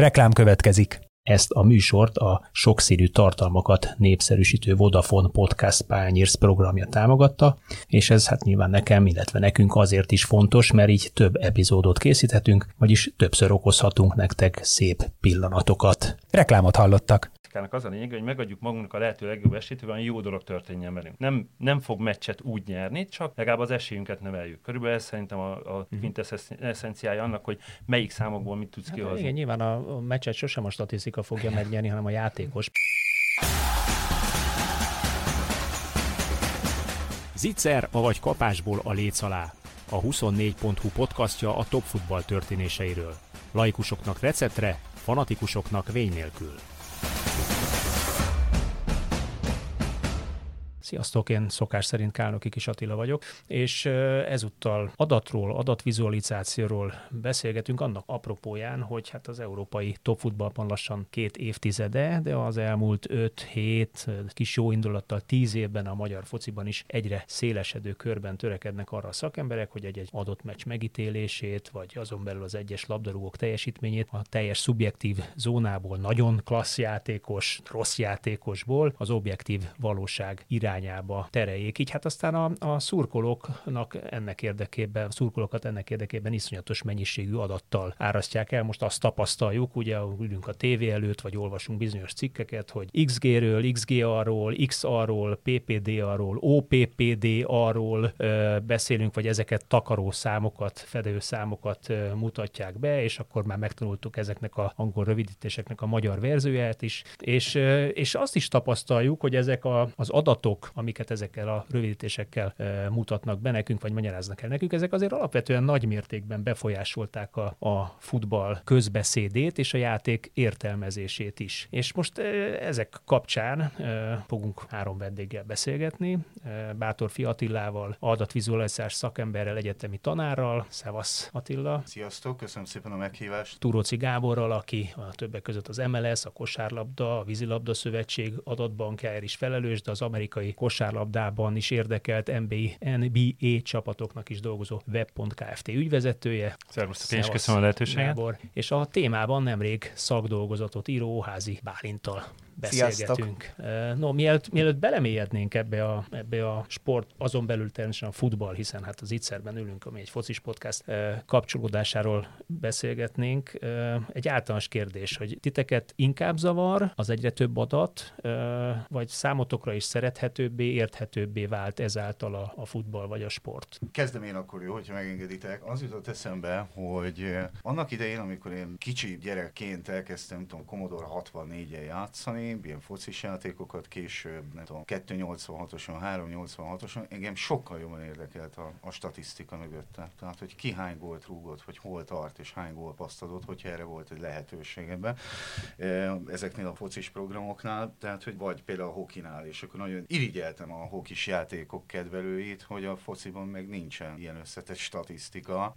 Reklám következik. Ezt a műsort a sokszínű tartalmakat népszerűsítő Vodafone Podcast Pányérsz programja támogatta, és ez hát nyilván nekem, illetve nekünk azért is fontos, mert így több epizódot készíthetünk, vagyis többször okozhatunk nektek szép pillanatokat. Reklámot hallottak. Az a lényeg, hogy megadjuk magunknak a lehető legjobb esélyt, hogy jó dolog történjen velünk. Nem fog meccset úgy nyerni, csak legalább az esélyünket növeljük. Körülbelül ez szerintem a quintesszenciája annak, hogy melyik számokból mit tudsz kihozni. Igen, nyilván a meccset sosem a statisztika fogja megnyerni, hanem a játékos. Zicser, avagy kapásból a léc alá. A 24.hu podcastja a top futball történéseiről. Laikusoknak receptre, fanatikusoknak vény nélkül. Sziasztok, én szokás szerint Kálnoki Kis Attila vagyok, és ezúttal adatról, adatvizualizációról beszélgetünk annak apropóján, hogy hát az európai topfutballban lassan 2 évtizede, de az elmúlt 5-7 kis jó indulattal 10 évben a magyar fociban is egyre szélesedő körben törekednek arra a szakemberek, hogy egy adott meccs megítélését, vagy azon belül az egyes labdarúgók teljesítményét a teljes szubjektív zónából, nagyon klassz játékos, rossz játékosból az objektív valóság irányába tereljék. Így hát aztán a szurkolóknak ennek érdekében, a szurkolókat ennek érdekében iszonyatos mennyiségű adattal árasztják el. Most azt tapasztaljuk, ugye ülünk a tévé előtt, vagy olvasunk bizonyos cikkeket, hogy XG-ről, XGA-ról, XA-ról, PPDA-ról, OPPD-ról beszélünk, vagy ezeket takaró számokat, fedő számokat mutatják be, és akkor már megtanultuk ezeknek a angol rövidítéseknek a magyar verzióját is. És azt is tapasztaljuk, hogy ezek az adatok, amiket ezekkel a rövidítésekkel mutatnak be nekünk, vagy magyaráznak el nekünk, ezek azért alapvetően nagy mértékben befolyásolták a futball közbeszédét és a játék értelmezését is. És most ezek kapcsán fogunk 3 vendéggel beszélgetni, Bátorfi Attilával, adatvizualizációs szakemberrel, egyetemi tanárral. Szevasz Attila. Sziasztok, köszönöm szépen a meghívást. Túróci Gáborral, aki a többek között az MLS, a kosárlabda, a vízilabda szövetség adatbankjáért is felelős, de az amerikai kosárlabdában is érdekelt NBA csapatoknak is dolgozó web.kft ügyvezetője. Szervusztok, és köszönöm a lehetőséget. Gábor. És a témában nemrég szakdolgozatot író Óházi Bálinttal beszélgetünk. Sziasztok. No, mielőtt belemélyednénk ebbe a sport, azon belül természetesen a futball, hiszen hát az Itszerben ülünk, ami egy focis podcast kapcsolódásáról beszélgetnénk. Egy általános kérdés, hogy titeket inkább zavar az egyre több adat, vagy számotokra is szerethetőbbé, érthetőbbé vált ezáltal a futball vagy a sport? Kezdem én akkor, jó, hogyha megengeditek. Az jutott eszembe, hogy annak idején, amikor én kicsi gyerekként elkezdtem, nem tudom, Commodore 64-en játszani, ilyen focis játékokat, később, nem tudom, 286-oson, 386-oson, engem sokkal jobban érdekelt a statisztika mögötte. Tehát, hogy ki hány gólt rúgott, vagy hol tart, és hány gólpaszt adott, hogyha erre volt egy lehetőség ebben. Ezeknél a focis programoknál, tehát, hogy vagy például a hokinál, és akkor nagyon irigyeltem a hokis játékok kedvelőit, hogy a fociban meg nincsen ilyen összetett statisztika.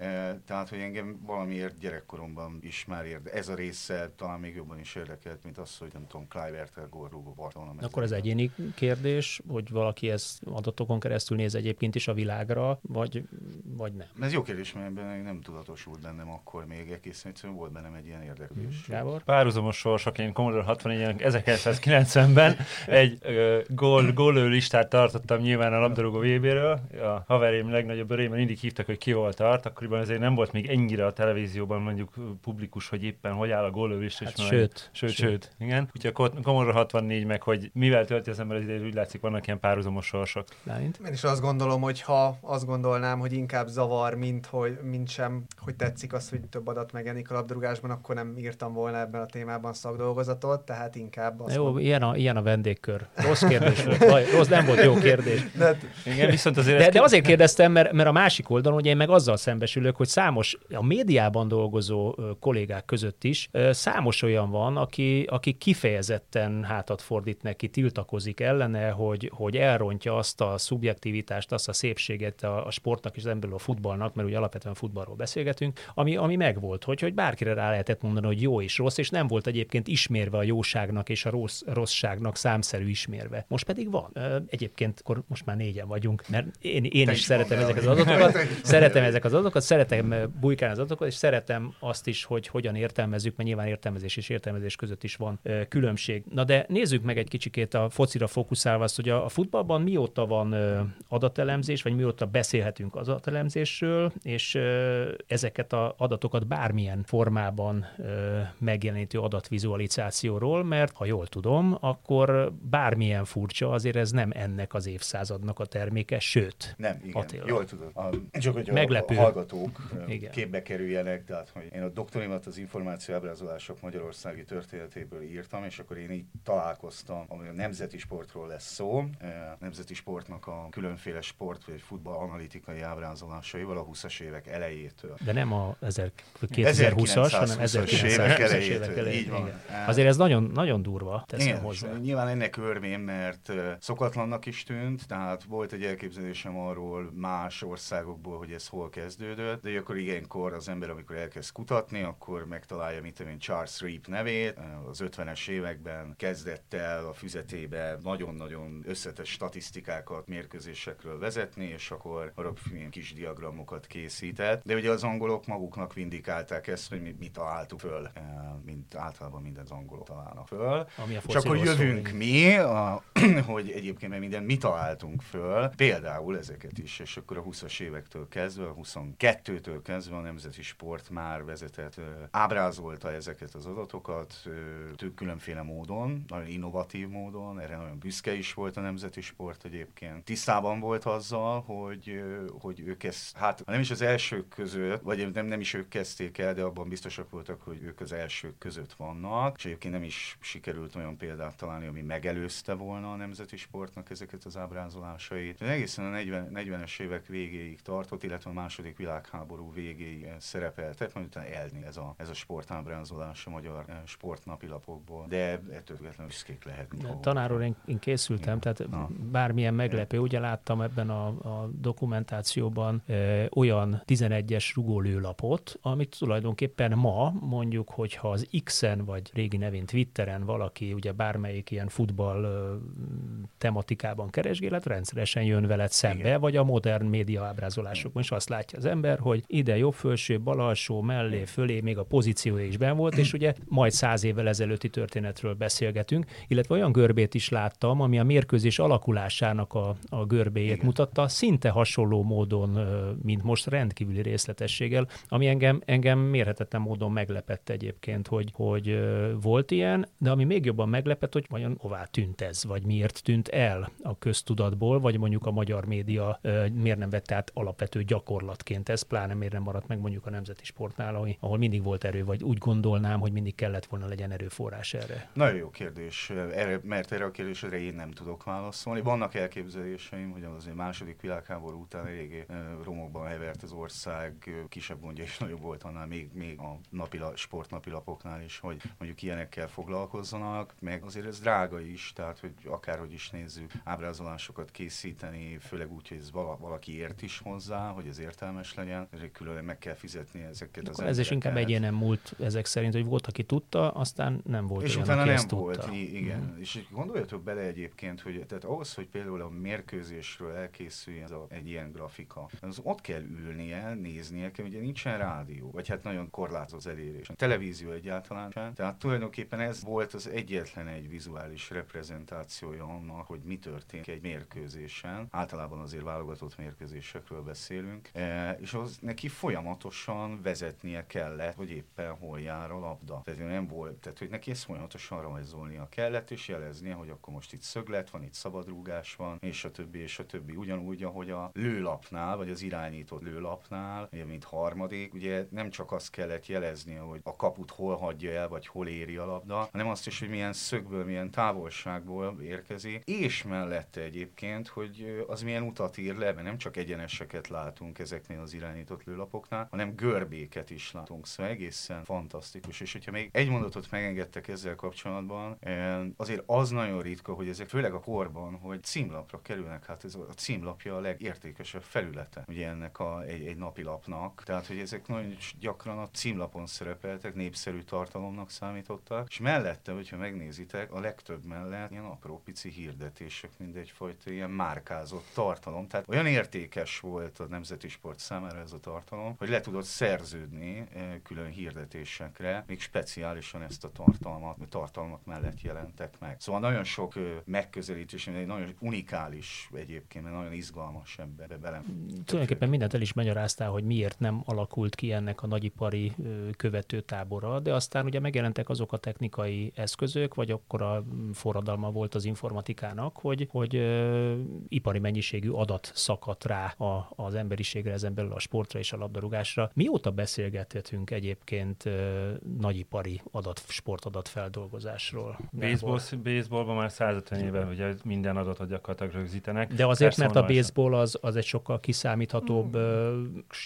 Tehát, hogy engem valamiért gyerekkoromban is már érdekelt. Ez a része talán még jobban is érdekelt, mint az, hogy nem tudom, akkor az egyéni kérdés, hogy valaki ezt adatokon keresztül néz egyébként is a világra, vagy nem? Ez jó kérdés, mert nem tudatosult bennem akkor még egészen, egyszerűen volt bennem egy ilyen érdeklődés. Gábor? Párhuzamos sorsaként Commodore 64-en 1990-ben egy gólölő listát tartottam nyilván a labdarúgó VB-ről. A haverém legnagyobb örében mindig hívtak, hogy ki hol tart, akkoriban azért nem volt még ennyire a televízióban mondjuk publikus, hogy éppen hogy áll a gólölő lista. Hát sőt. Igen. Commodore 64 meg, hogy mivel tölti az ember az idejét, úgy látszik, vannak ilyen párhuzamos sorsok. Lálint? Én is azt gondolom, hogy ha azt gondolnám, hogy inkább zavar, mint sem, hogy tetszik az, hogy több adat megjelenik a labdarúgásban, akkor nem írtam volna ebben a témában szakdolgozatot, tehát inkább az. Jó, ilyen a vendégkör. Rossz kérdés volt. Rossz, nem volt jó kérdés. Igen, viszont azért de azért kérdeztem, mert a másik oldalon, hogy én meg azzal szembesülök, hogy számos, a médiában dolgozó kollégák között is számos olyan van, aki kifejezetten kifejezetten hátat fordít neki, tiltakozik ellene, hogy elrontja azt a szubjektivitást, azt a szépséget a sportnak és az emberről a futballnak, mert ugye alapvetően futballról beszélgetünk, ami megvolt, hogy bárkire rá lehetett mondani, hogy jó és rossz, és nem volt egyébként ismérve a jóságnak és a rosszságnak számszerű ismérve. Most pedig van. Egyébként akkor most már négyen vagyunk, mert én is szeretem ezeket az adatokat, szeretem bujkálni az adatokat, és szeretem azt is, hogy hogyan értelmezzük, mert nyilván értelmezés és értelmezés között is van különbség. Na de nézzük meg egy kicsikét a focira fókuszálva azt, hogy a futballban mióta van adatelemzés, vagy mióta beszélhetünk adatelemzésről, és ezeket az adatokat bármilyen formában megjelenítő adatvizualizációról, mert ha jól tudom, akkor bármilyen furcsa, azért ez nem ennek az évszázadnak a terméke, sőt. Nem, igen, Attila. Jól tudod. Csak hogy meglepő. A hallgatók igen. Képbe kerüljenek, tehát hogy én a doktorimat az információ ábrázolások magyarországi történetéből írtam, és akkor én így találkoztam, ami a nemzeti sportról lesz szó, nemzeti sportnak a különféle sport vagy futball analitikai ábrázolásaival a 20-as évek elejétől. De nem a 2020-as, hanem 1920-as évek elejétől. Így van. Azért ez nagyon, nagyon durva, teszem igen, hozzá. Nyilván ennek örvén, mert szokatlannak is tűnt, tehát volt egy elképzelésem arról más országokból, hogy ez hol kezdődött, de akkor ilyenkor az ember, amikor elkezd kutatni, akkor megtalálja, Charles Reep nevét, az 50-es években kezdett el a füzetébe nagyon-nagyon összetett statisztikákat mérkőzésekről vezetni, és akkor arra kis diagramokat készített, de ugye az angolok maguknak vindikálták ezt, hogy mi találtuk föl, mint általában minden az angolok találnak föl. És akkor jövünk mi, hogy egyébként minden mi találtunk föl, például ezeket is, és akkor a 20-as évektől kezdve, a 22-től kezdve a nemzeti sport már vezetett, ábrázolta ezeket az adatokat több különféle módon, nagyon innovatív módon, erre nagyon büszke is volt a nemzeti sport egyébként. Tisztában volt azzal, hogy ők ezt, hát nem is az elsők között, vagy nem is ők kezdték el, de abban biztosak voltak, hogy ők az elsők között vannak, és egyébként nem is sikerült olyan példát találni, ami megelőzte volna a nemzeti sportnak ezeket az ábrázolásait. Egészen a 40-es évek végéig tartott, illetve a második világháború végéig szerepeltek, majd utána elni ez a sportábrázolás a magyar sportnapilapokból, de ettől függetlenül büszkék lehetünk. Tanárról én készültem, tehát bármilyen meglepő, ugye láttam ebben a dokumentációban olyan 11-es rugólőlapot, amit tulajdonképpen ma mondjuk, hogyha az X-en vagy régi nevén Twitteren valaki ugye bármelyik ilyen futball tematikában keresgél, rendszeresen jön veled szembe, igen. Vagy a modern média ábrázolásokban is azt látja az ember, hogy ide jobb felső, bal alsó, mellé, fölé, még a pozíciója is benn volt, és ugye majd 100 évvel ezelőtti történetről beszélgetünk, illetve olyan görbét is láttam, ami a mérkőzés alakulásának a görbéjét igen. Mutatta, szinte hasonló módon, mint most rendkívüli részletességgel, ami engem mérhetetlen módon meglepett egyébként, hogy volt ilyen, de ami még jobban meglepett, hogy vajon hová tűnt ez, vagy miért tűnt el a köztudatból, vagy mondjuk a magyar média miért nem vett át alapvető gyakorlatként ez, pláne miért nem maradt meg mondjuk a nemzeti sportnál, ahol mindig volt erő, vagy úgy gondolnám, hogy mindig kellett volna legyen erőforrás erre. Nagyon jó kérdés, mert erre a kérdésre én nem tudok válaszolni. Vannak elképzeléseim, hogy az második világháború után eléggé romokban hevert az ország, kisebb gondja is nagyobb volt annál, még a sportnapilapoknál is, hogy mondjuk ilyenekkel foglalkozzanak, meg azért ez drága is, tehát hogy akárhogy is nézzük, ábrázolásokat készíteni, főleg úgy, hogy ez valaki ért is hozzá, hogy ez értelmes legyen, ezért külön meg kell fizetni ezeket az embereket. Ez is inkább egyénen múlt ezek szerint, hogy volt, aki tudta, aztán nem volt és olyan, utána aki nem ezt volt, tudta. Igen. Mm. És gondoljatok bele egyébként, hogy tehát ahhoz, hogy például a mérkőzésről elkészüljen egy ilyen grafika, az ott kell ülnie, néznie kell, ugye nincsen rádió, vagy hát nagyon korlátozott elérés. A televízió egyáltalán sem. Tehát tulajdonképpen ez volt az egyetlen egy vizuális reprezentációja annak, hogy mi történik egy mérkőzésen. Általában azért válogatott mérkőzésekről beszélünk, és az neki folyamatosan vezetnie kellett, hogy éppen hol jár a labda. Tehát nem volt, tehát hogy neki ezt folyamatosan rajzolnia kellett, és jeleznie, hogy akkor most itt szöglet van, itt szabadrúgás van, és a többi, ugyanúgy, ahogy a lőlapnál, vagy az irányított lőlapnál, ugye mint harmadik, ugye nem csak azt kellett jeleznie, hogy a kaput hol hagyja el, vagy hol éri a labda, hanem azt is, hogy milyen szögből, milyen távolságból érkezik, és mellette egyébként, hogy az milyen utat ír le, mert nem csak egyeneseket látunk ezeknél az irányított lőlapoknál, hanem görbéket is látunk, szóval egészen fantasztikus. És hogyha még egy mondatot megengedtek ezzel kapcsolatban, pillanatban. Azért az nagyon ritka, hogy ezek főleg a korban, hogy címlapra kerülnek, hát ez a címlapja a legértékesebb felülete ugye ennek egy napilapnak. Tehát, hogy ezek nagyon gyakran a címlapon szerepeltek, népszerű tartalomnak számítottak, és mellette, hogyha megnézitek, a legtöbb mellett ilyen apró pici hirdetések, mint egyfajta ilyen márkázott tartalom. Tehát olyan értékes volt a Nemzeti Sport számára ez a tartalom, hogy le tudott szerződni külön hirdetésekre, még speciálisan ezt a tartalmat mellett jelentek meg. Szóval nagyon sok megközelítés, egy nagyon unikális egyébként, mert nagyon izgalmas ebbe bele. Tulajdonképpen mindent el is magyaráztál, hogy miért nem alakult ki ennek a nagyipari követőtábora, de aztán ugye megjelentek azok a technikai eszközök, vagy akkora forradalma volt az informatikának, hogy ipari mennyiségű adat szakadt rá az emberiségre, ezen belül a sportra és a labdarúgásra. Mióta beszélgethetünk egyébként nagyipari sportadatfeldolgozásról? Baseballban már 150 éve ugye minden adatot gyakorlatilag rögzítenek. De azért, persze, mert a baseball az egy sokkal kiszámíthatóbb.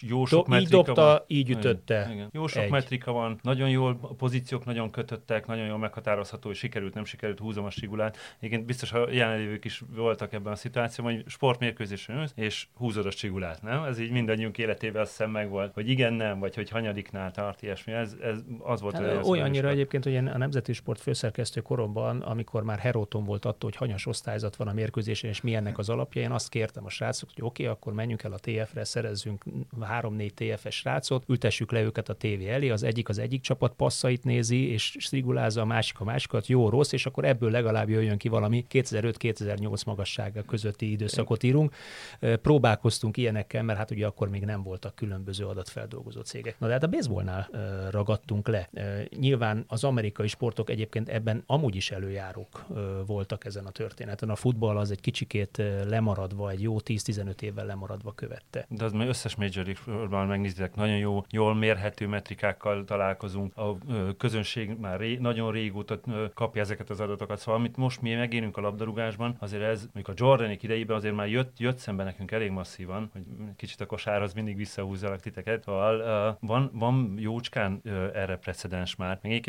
Jó sok metrika dobta, van. Így ütötte. Igen. Jó sok metrika van, nagyon jól a pozíciók nagyon kötöttek, nagyon jól meghatározható, hogy sikerült, nem sikerült, húzom a strigulát. Egyébként biztos a jelenlévők is voltak ebben a szituációban, hogy sportmérkőzésen ülsz, és húzod a strigulát, nem? Ez így mindannyiunk életében azt hiszem megvolt, hogy igen, nem, vagy hogy hanyadiknál tart, ilyesmi. Ez az volt. Olyannyira egyébként, hogy a Nemzeti Sport főszerkesztő koromban, amikor már heróton volt attól, hogy hanyas osztályzat van a mérkőzésen, és mi ennek az alapja, én azt kértem a srácok, hogy oké, akkor menjünk el a TF-re, szerezzünk 3-4 TF-es srácot, ültessük le őket a tévé elé, az egyik csapat passzait nézi, és strigulázza, a másik a másikat, jó, rossz, és akkor ebből legalább jöjjön ki valami, 2005-2008 magassága közötti időszakot írunk. Próbálkoztunk ilyenekkel, mert hát ugye akkor még nem voltak különböző adatfeldolgozó cégek. Na de hát a baseballnál ragadtunk le. Nyilván az amerikai sportok egyébként ebben amúgy is előjárók voltak ezen a történeten. A futball az egy kicsikét lemaradva, egy jó 10-15 évvel lemaradva követte. De az már összes Major League-ban megnézitek, nagyon jó, jól mérhető metrikákkal találkozunk. A közönség már nagyon régóta kapja ezeket az adatokat. Szóval amit most mi megérünk a labdarúgásban, azért ez, mondjuk a Jordanik idejében azért már jött szembe nekünk elég masszívan, hogy kicsit a kosárhoz mindig visszahúzzanak titeket. Szóval van jócskán erre precedens már. Még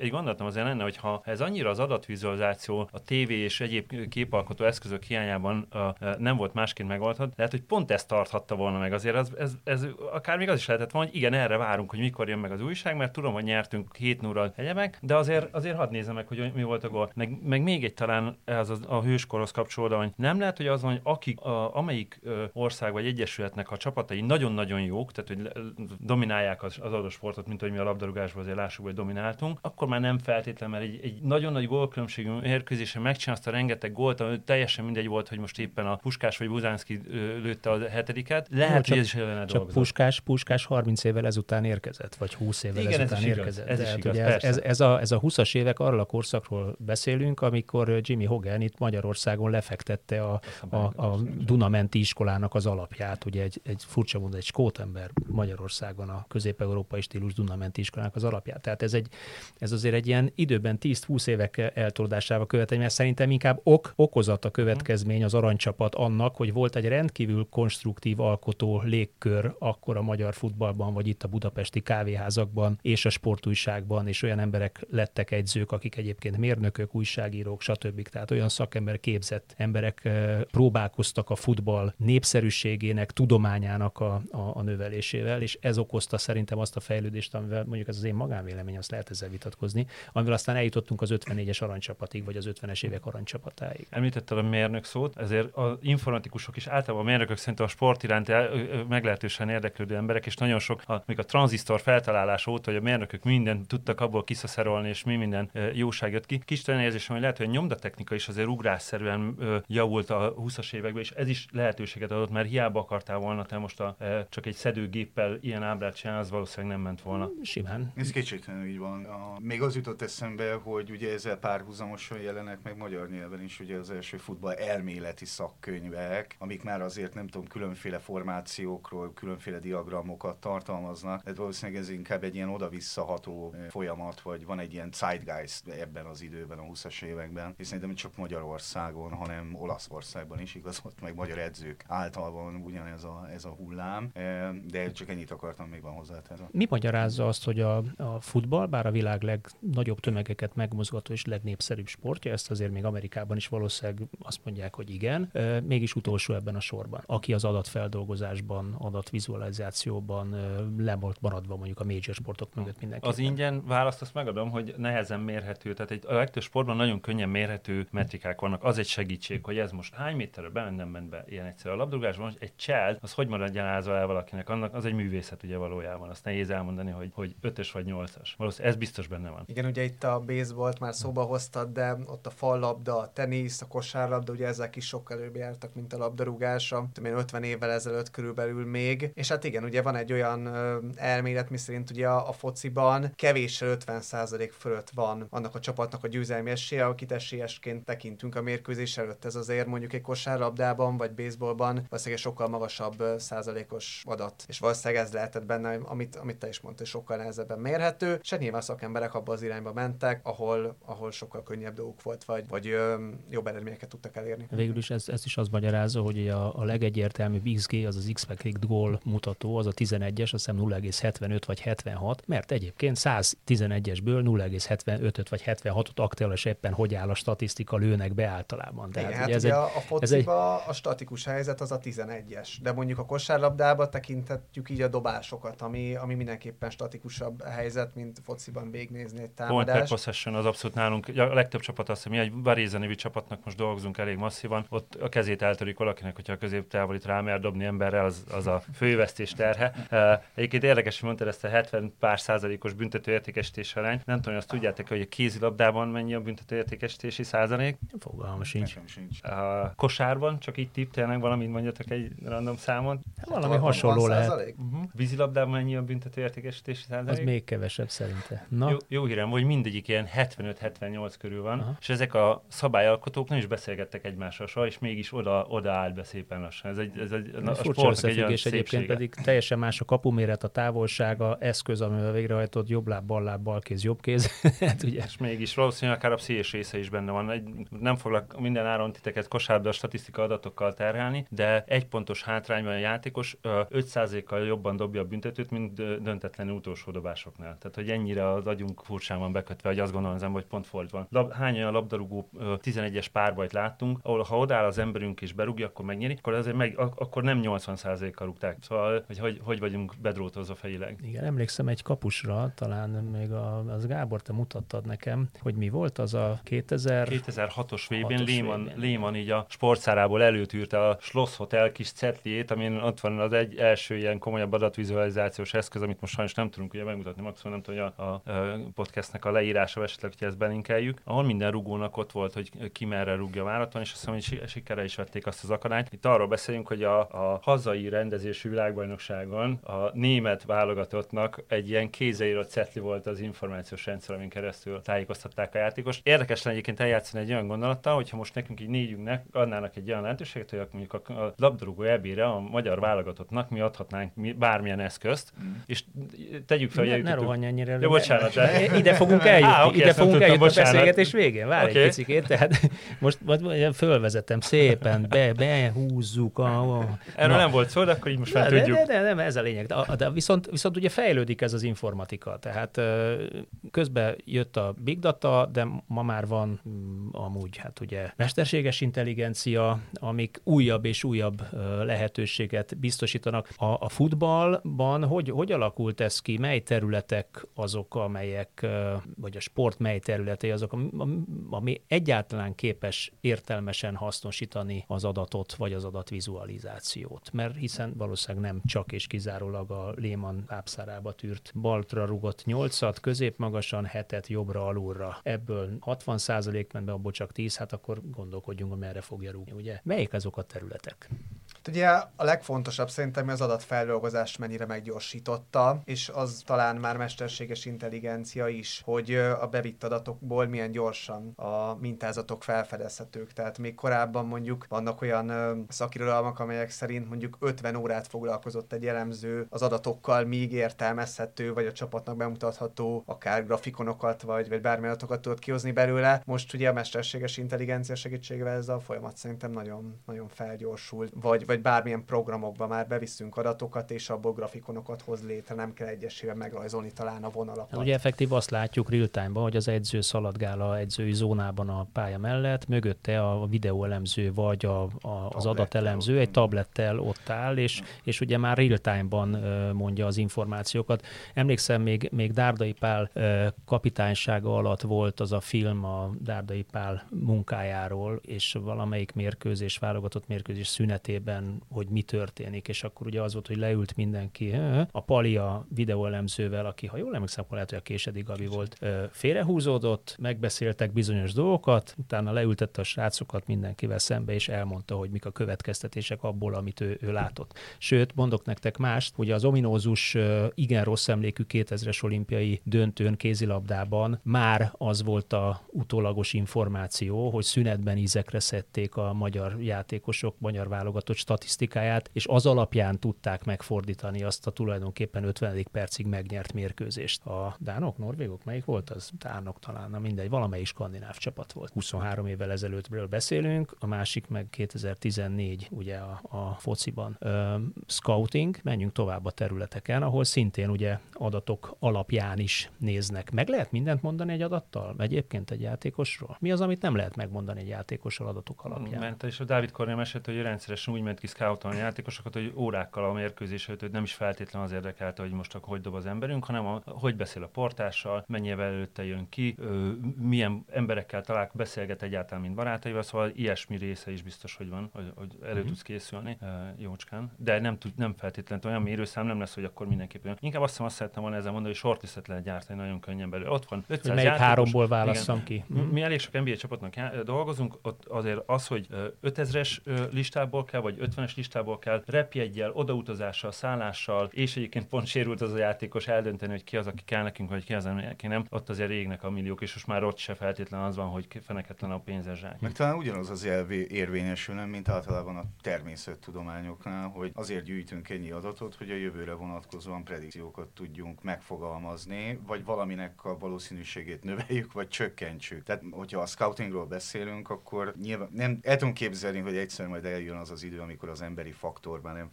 egy gondolatom azért lenne, hogy ha ez annyira az adatvizualizáció, a tévé és egyéb képalkotó eszközök hiányában nem volt másként megoldható, lehet, hogy pont ezt tarthatta volna meg. Azért ez akár még az is lehetett volna, hogy igen, erre várunk, hogy mikor jön meg az újság, mert tudom, hogy nyertünk 7-0-ra egyemek, de azért hadd nézem meg, hogy mi volt a gól. Meg még egy talán ez a hőskorhoz kapcsolódva, hogy nem lehet, hogy az van, hogy amelyik ország vagy egyesületnek a csapatai nagyon-nagyon jók, tehát hogy dominálják az adott sportot, mint hogy mi a labdarúgásban azért lássuk, hogy domináltunk, akkor már nem feltétlen, mert egy nagyon nagy gólkülönbségű mérkőzésen megcsinálta rengeteg gólt, ami teljesen mindegy volt, hogy most éppen a Puskás vagy Buzánszky lőtte a hetediket. Lehet, hogy ez is ellene dolgozott. Puskás 30 évvel ezután érkezett, vagy 20 évvel ezután érkezett. Ez a 20-as évek arról a korszakról beszélünk, amikor Jimmy Hogan itt Magyarországon lefektette a Dunamenti iskolának az alapját, ugye egy furcsa mondat, egy skót ember Magyarországon a közép-európai stílus Dunamenti iskolának az alapját. Tehát ez azért egy ilyen időben 10-20 évek eltoldásával következik, mert szerintem inkább okozott a következmény az aranycsapat annak, hogy volt egy rendkívül konstruktív alkotó légkör akkor a magyar futballban, vagy itt a budapesti kávéházakban és a sportújságban, és olyan emberek lettek edzők, akik egyébként mérnökök, újságírók, stb. Tehát olyan szakember képzett emberek próbálkoztak a futball népszerűségének, tudományának a növelésével, és ez okozta szerintem azt a fejlődést, amivel mondjuk ez az én magánvélemény, azt lehet ezzel vitatkozni, amivel aztán eljutottunk az 54-es aranycsapatig, vagy az 50-es évek aranycsapatáig. Említetted a mérnök szót, ezért az informatikusok is általában a mérnökök szerintem a sport iránt meglehetősen érdeklődő emberek, és nagyon sok, még a tranzisztor feltalálása óta, hogy a mérnökök mindent tudtak abból kiszaszerolni, és mi minden jóság jött ki. Kis talán érzésem, hogy lehet, hogy a nyomdatechnika is azért ugrásszerűen javult a 20-as években, és ez is lehetőséget adott, mert hiába akartál volna te most csak egy szedőgéppel ilyen ábrát csinálni, az valószínűleg nem ment volna. Simán. Ez kétségtelenül így van. Még az jutott eszembe, hogy ugye ezzel párhuzamosan jelenek meg magyar nyelven is ugye az első futball elméleti szakkönyvek, amik már azért nem tudom, különféle formációkról, különféle diagramokat tartalmaznak. Tehát valószínűleg ez inkább egy ilyen oda-visszaható folyamat, vagy van egy ilyen zeitgeist ebben az időben, a 20-as években, és szerintem csak Magyarországon, hanem Olaszországban is igazolt meg magyar edzők által van ugyanez ez a hullám, de csak ennyit akartam még van hozzátenni. Mi magyarázza azt, hogy a futball, bár a világ legnagyobb tömege embereket megmozgató és legnépszerűbb sportja, ezt azért még Amerikában is valószínűleg azt mondják, hogy igen, mégis utolsó ebben a sorban. Aki az adatfeldolgozásban, adatvizualizációban le volt maradva mondjuk a major sportok mögött mindenképpen. Az ingyen választ azt megadom, hogy nehezen mérhető, tehát egy legtöbb sportban nagyon könnyen mérhető metrikák vannak, az egy segítség, hogy ez most hány méterre ment be ilyen egyszerű a labdarúgásban, hogy egy csel, az hogy maradjon ázva el valakinek, annak az egy művészet ugye valójában, azt nehéz elmondani, hogy 5-ös vagy 8-as. Valószínűleg ez biztos benne van. Igen, ugye itt a baseballt már szóba hoztad, de ott a fallabda, a tenisz, a kosárlabda, ugye ezek is sokkal előbb jártak, mint a labdarúgása, 50 évvel ezelőtt körülbelül még. És hát igen, ugye van egy olyan elmélet, miszerint ugye a fociban kevéssel 50% fölött van annak a csapatnak a győzelmi esélye, akit esélyesként tekintünk a mérkőzés előtt. Ez azért mondjuk egy kosárlabdában vagy baseballban valószínűleg sokkal magasabb százalékos adat. És valószínűleg ez lehetett benne, amit te is mondtál, sokkal nehezebben mérhető. És nyilván szakemberek abba az irányba mentek, ahol sokkal könnyebb dolguk volt, vagy jobb eredményeket tudtak elérni. Végül is ez is az magyarázza, hogy a legegyértelműbb XG, az az expected goal mutató, az a 11-es, azt hiszem 0,75 vagy 76, mert egyébként 111-esből 0,75-öt vagy 76-ot aktuális éppen hogy áll a statisztika, lőnek be általában. Tehát igen, hát ez a fociba a statikus helyzet az a 11-es, de mondjuk a kosárlabdába tekintetjük így a dobásokat, ami mindenképpen statikusabb helyzet, mint fociban végignézni egy támadást. Point per possession az abszolút nálunk, a legtöbb csapat azt mondja, egy Baréza nevű csapatnak most dolgozunk elég masszívan, ott a kezét eltörik valakinek, hogyha a középtávolít rámer dobni emberrel, az a fővesztés terhe. Egyébként érdekes, hogy mondtad ezt a 70 pár százalékos büntetőértékesítés arány. Nem tudom, azt tudjátok, hogy a kézilabdában mennyi a büntetőértékesítési százalék? Fogalmam sincs. A kosárban, csak így tippelnek valamit, mondjatok egy random számon. Valami hasonló lehet. Vízilabdában mennyi a büntetőértékesítési százalék? Az még kevesebb szerintem. Jó hírem, hogy mindegyik ilyen 75-78 körül van, aha. És ezek a szabályalkotók nem is beszélgettek egymással soha, és mégis oda áll be szépen lassan. Ez egy a furcsa összefüggés egyébként, pedig teljesen más a kapuméret, a távolsága, eszköz, amivel végrehajtott jobb láb, bal láb, bal kéz, jobb kéz. Hát ugye. És mégis valószínűleg akár a pszichés része is benne van. Nem foglak minden áron titeket kosárda statisztika adatokkal terhelni, de egy pontos hátrányban a játékos 5%-kal jobban dobja a büntetőt, mint döntetlen utolsó dobásoknál. Tehát, hogy ennyire az agyunk furcsán van bekötve, hogy azt gondolom, hogy pont fordít van. Hány olyan labdarúgó 11-es párbajt láttunk, ahol ha odáll az emberünk és berúgja, akkor megnyeri, akkor azért akkor nem 80%-kal rúgták. Szóval, hogy vagyunk bedrótozva fejileg. Igen, emlékszem egy kapusra, talán még az Gábor, te mutattad nekem, hogy mi volt az a 2006-os VB-n Léman így a sportszárából előtűrte a Schloss Hotel kis cetliét, amin ott van az egy első ilyen komolyabb adatvizualizációs eszköz, amit most sajnos nem tudunk ugye megmutatni, maximum nem tudom, hogy a podcastnek a leírása esetleg, hogy ezt belinkeljük, ahol minden rugónak ott volt, hogy ki merre rúgja váraton, és azt hiszem, hogy sikerre is vették azt az akadályt. Itt arról beszélünk, hogy a hazai rendezésű világbajnokságon a német válogatottnak egy ilyen kézzelírott cetli volt az információs rendszer, amin keresztül tájékoztatták a játékost. Érdekes lenne egyébként eljátszani egy olyan gondolattal, hogyha most nekünk így négyünknek adnának egy olyan lehetőséget, hogy mondjuk a labdarúgó EB-re a magyar válogatottnak mi adhatnánk bármilyen eszközt, és tegyük fel, hogy ne rohanj ennyire előre. Bocsánat, ide fogunk eljutni. Ide fogunk eljutni a beszélgetés végén. Várj egy picikét, tehát most fölvezetem szépen, behúzzuk erről nem volt szó, de akkor így most már tudjuk. Nem, ez a lényeg. De viszont ugye fejlődik ez az informatika, tehát közben jött a big data, de ma már van amúgy, hát ugye mesterséges intelligencia, amik újabb és újabb lehetőséget biztosítanak. A futballban hogy alakult ez ki? Mely területek azok, amelyek, vagy a sport mely területei azok, ami egyáltalán képes értelmesen hasznosítani az adatot, vagy az adatvizualizációt? Mert hiszen valószínűleg nem csak és kizárólag a Léman lábszárába tűrt baltra rugott 8-at, középmagasan 7-et jobbra alulra. Ebből 60% ment be, abból csak 10, hát akkor gondolkodjunk, hogy merre fogja rúgni, ugye? Melyik azok a területek? Ugye a legfontosabb szerintem az adatfeldolgozást mennyire meggyorsította, és az talán már mesterséges intelligencia is, hogy a bevitt adatokból milyen gyorsan a mintázatok felfedezhetők. Tehát még korábban mondjuk vannak olyan szakirodalmak, amelyek szerint mondjuk 50 órát foglalkozott egy elemző az adatokkal, míg értelmezhető, vagy a csapatnak bemutatható, akár grafikonokat, vagy bármilyen adatokat tudott kihozni belőle. Most ugye a mesterséges intelligencia segítségével ez a folyamat szerintem nagyon, nagyon felgyorsult, vagy vagy bármilyen programokba már beviszünk adatokat, és abból grafikonokat hoz létre, nem kell egyesével megrajzolni talán a vonalakat. Ugye effektív azt látjuk real-time-ban, hogy az edző szaladgál a edzői zónában a pálya mellett, mögötte a videóelemző vagy az adatelemző egy tablettel ott áll, és ugye már real-time-ban mondja az információkat. Emlékszem, még Dárdai Pál kapitánysága alatt volt az a film a Dárdai Pál munkájáról, és valamelyik mérkőzés, válogatott mérkőzés szünetében, hogy mi történik, és akkor ugye az volt, hogy leült mindenki. A Pali a videóelemzővel, aki, ha jól emlékszem, akkor lehet, hogy a Késedi Gabi volt, félrehúzódott, megbeszéltek bizonyos dolgokat, utána leültette a srácokat mindenkivel szembe, és elmondta, hogy mik a következtetések abból, amit ő látott. Sőt, mondok nektek mást, hogy az ominózus, igen rossz emlékű 2000-es olimpiai döntőn kézilabdában már az volt a utólagos információ, hogy szünetben ízekre szedték a magyar játékosok, magyar válogatott statisztikáját, és az alapján tudták megfordítani azt a tulajdonképpen 50. percig megnyert mérkőzést. A dánok, norvégok, melyik volt? Az dánok talán, na mindegy, valamelyik skandináv csapat volt. 23 évvel ezelőttről beszélünk, a másik meg 2014, ugye a fociban. Scouting, menjünk tovább a területeken, ahol szintén ugye adatok alapján is néznek. Meg lehet mindent mondani egy adattal? Egyébként egy játékosról? Mi az, amit nem lehet megmondani egy játékosról adatok alapján? Mert és a Dávid Kornél esett, hogy rendszeresen úgy ment ki scoutolni játékosokat, hogy órákkal a mérkőzés előtt, hogy nem is feltétlenül az érdekelte, hogy most akkor hogy dob az emberünk, hanem hogy beszél a portással, mennyivel előtte jön ki, milyen emberekkel beszélget egyáltalán, mint barátaival, szóval ilyesmi része is biztos, hogy van, hogy elő tudsz készülni jócskán, de nem feltétlenül olyan mérőszám nem lesz, hogy akkor mindenképpen. Inkább azt szerettem volna ezzel mondani, hogy sortlistet lehet gyártani nagyon könnyen belőle. Ott van 500 játékos. Melyik háromból válasszam ki? Mi elég sok NBA csapatnak dolgozunk, ott azért az, hogy 5000-es listából kell, vagy 50-es listából kell repjeggyel, odautazással, szállással, és egyébként pont sérült az a játékos eldönteni, hogy ki az, aki kell nekünk, vagy ki az, aki nem. Ott azért égnek a milliók, és most már ott se feltétlen az van, hogy feneketlen a pénzes zsák. Meg talán ugyanaz az elv érvényesülne, mint általában a természettudományoknál, hogy azért gyűjtünk ennyi adatot, hogy a jövőre vonatkozóan predikciókat tudjunk megfogalmazni, vagy valaminek a valószínűségét növeljük, vagy csökkentsük. Tehát, hogyha a scoutingról beszélünk, akkor nyilván nem el tudunk képzelni, hogy egyszer majd eljön az az idő, amikor az emberi faktorban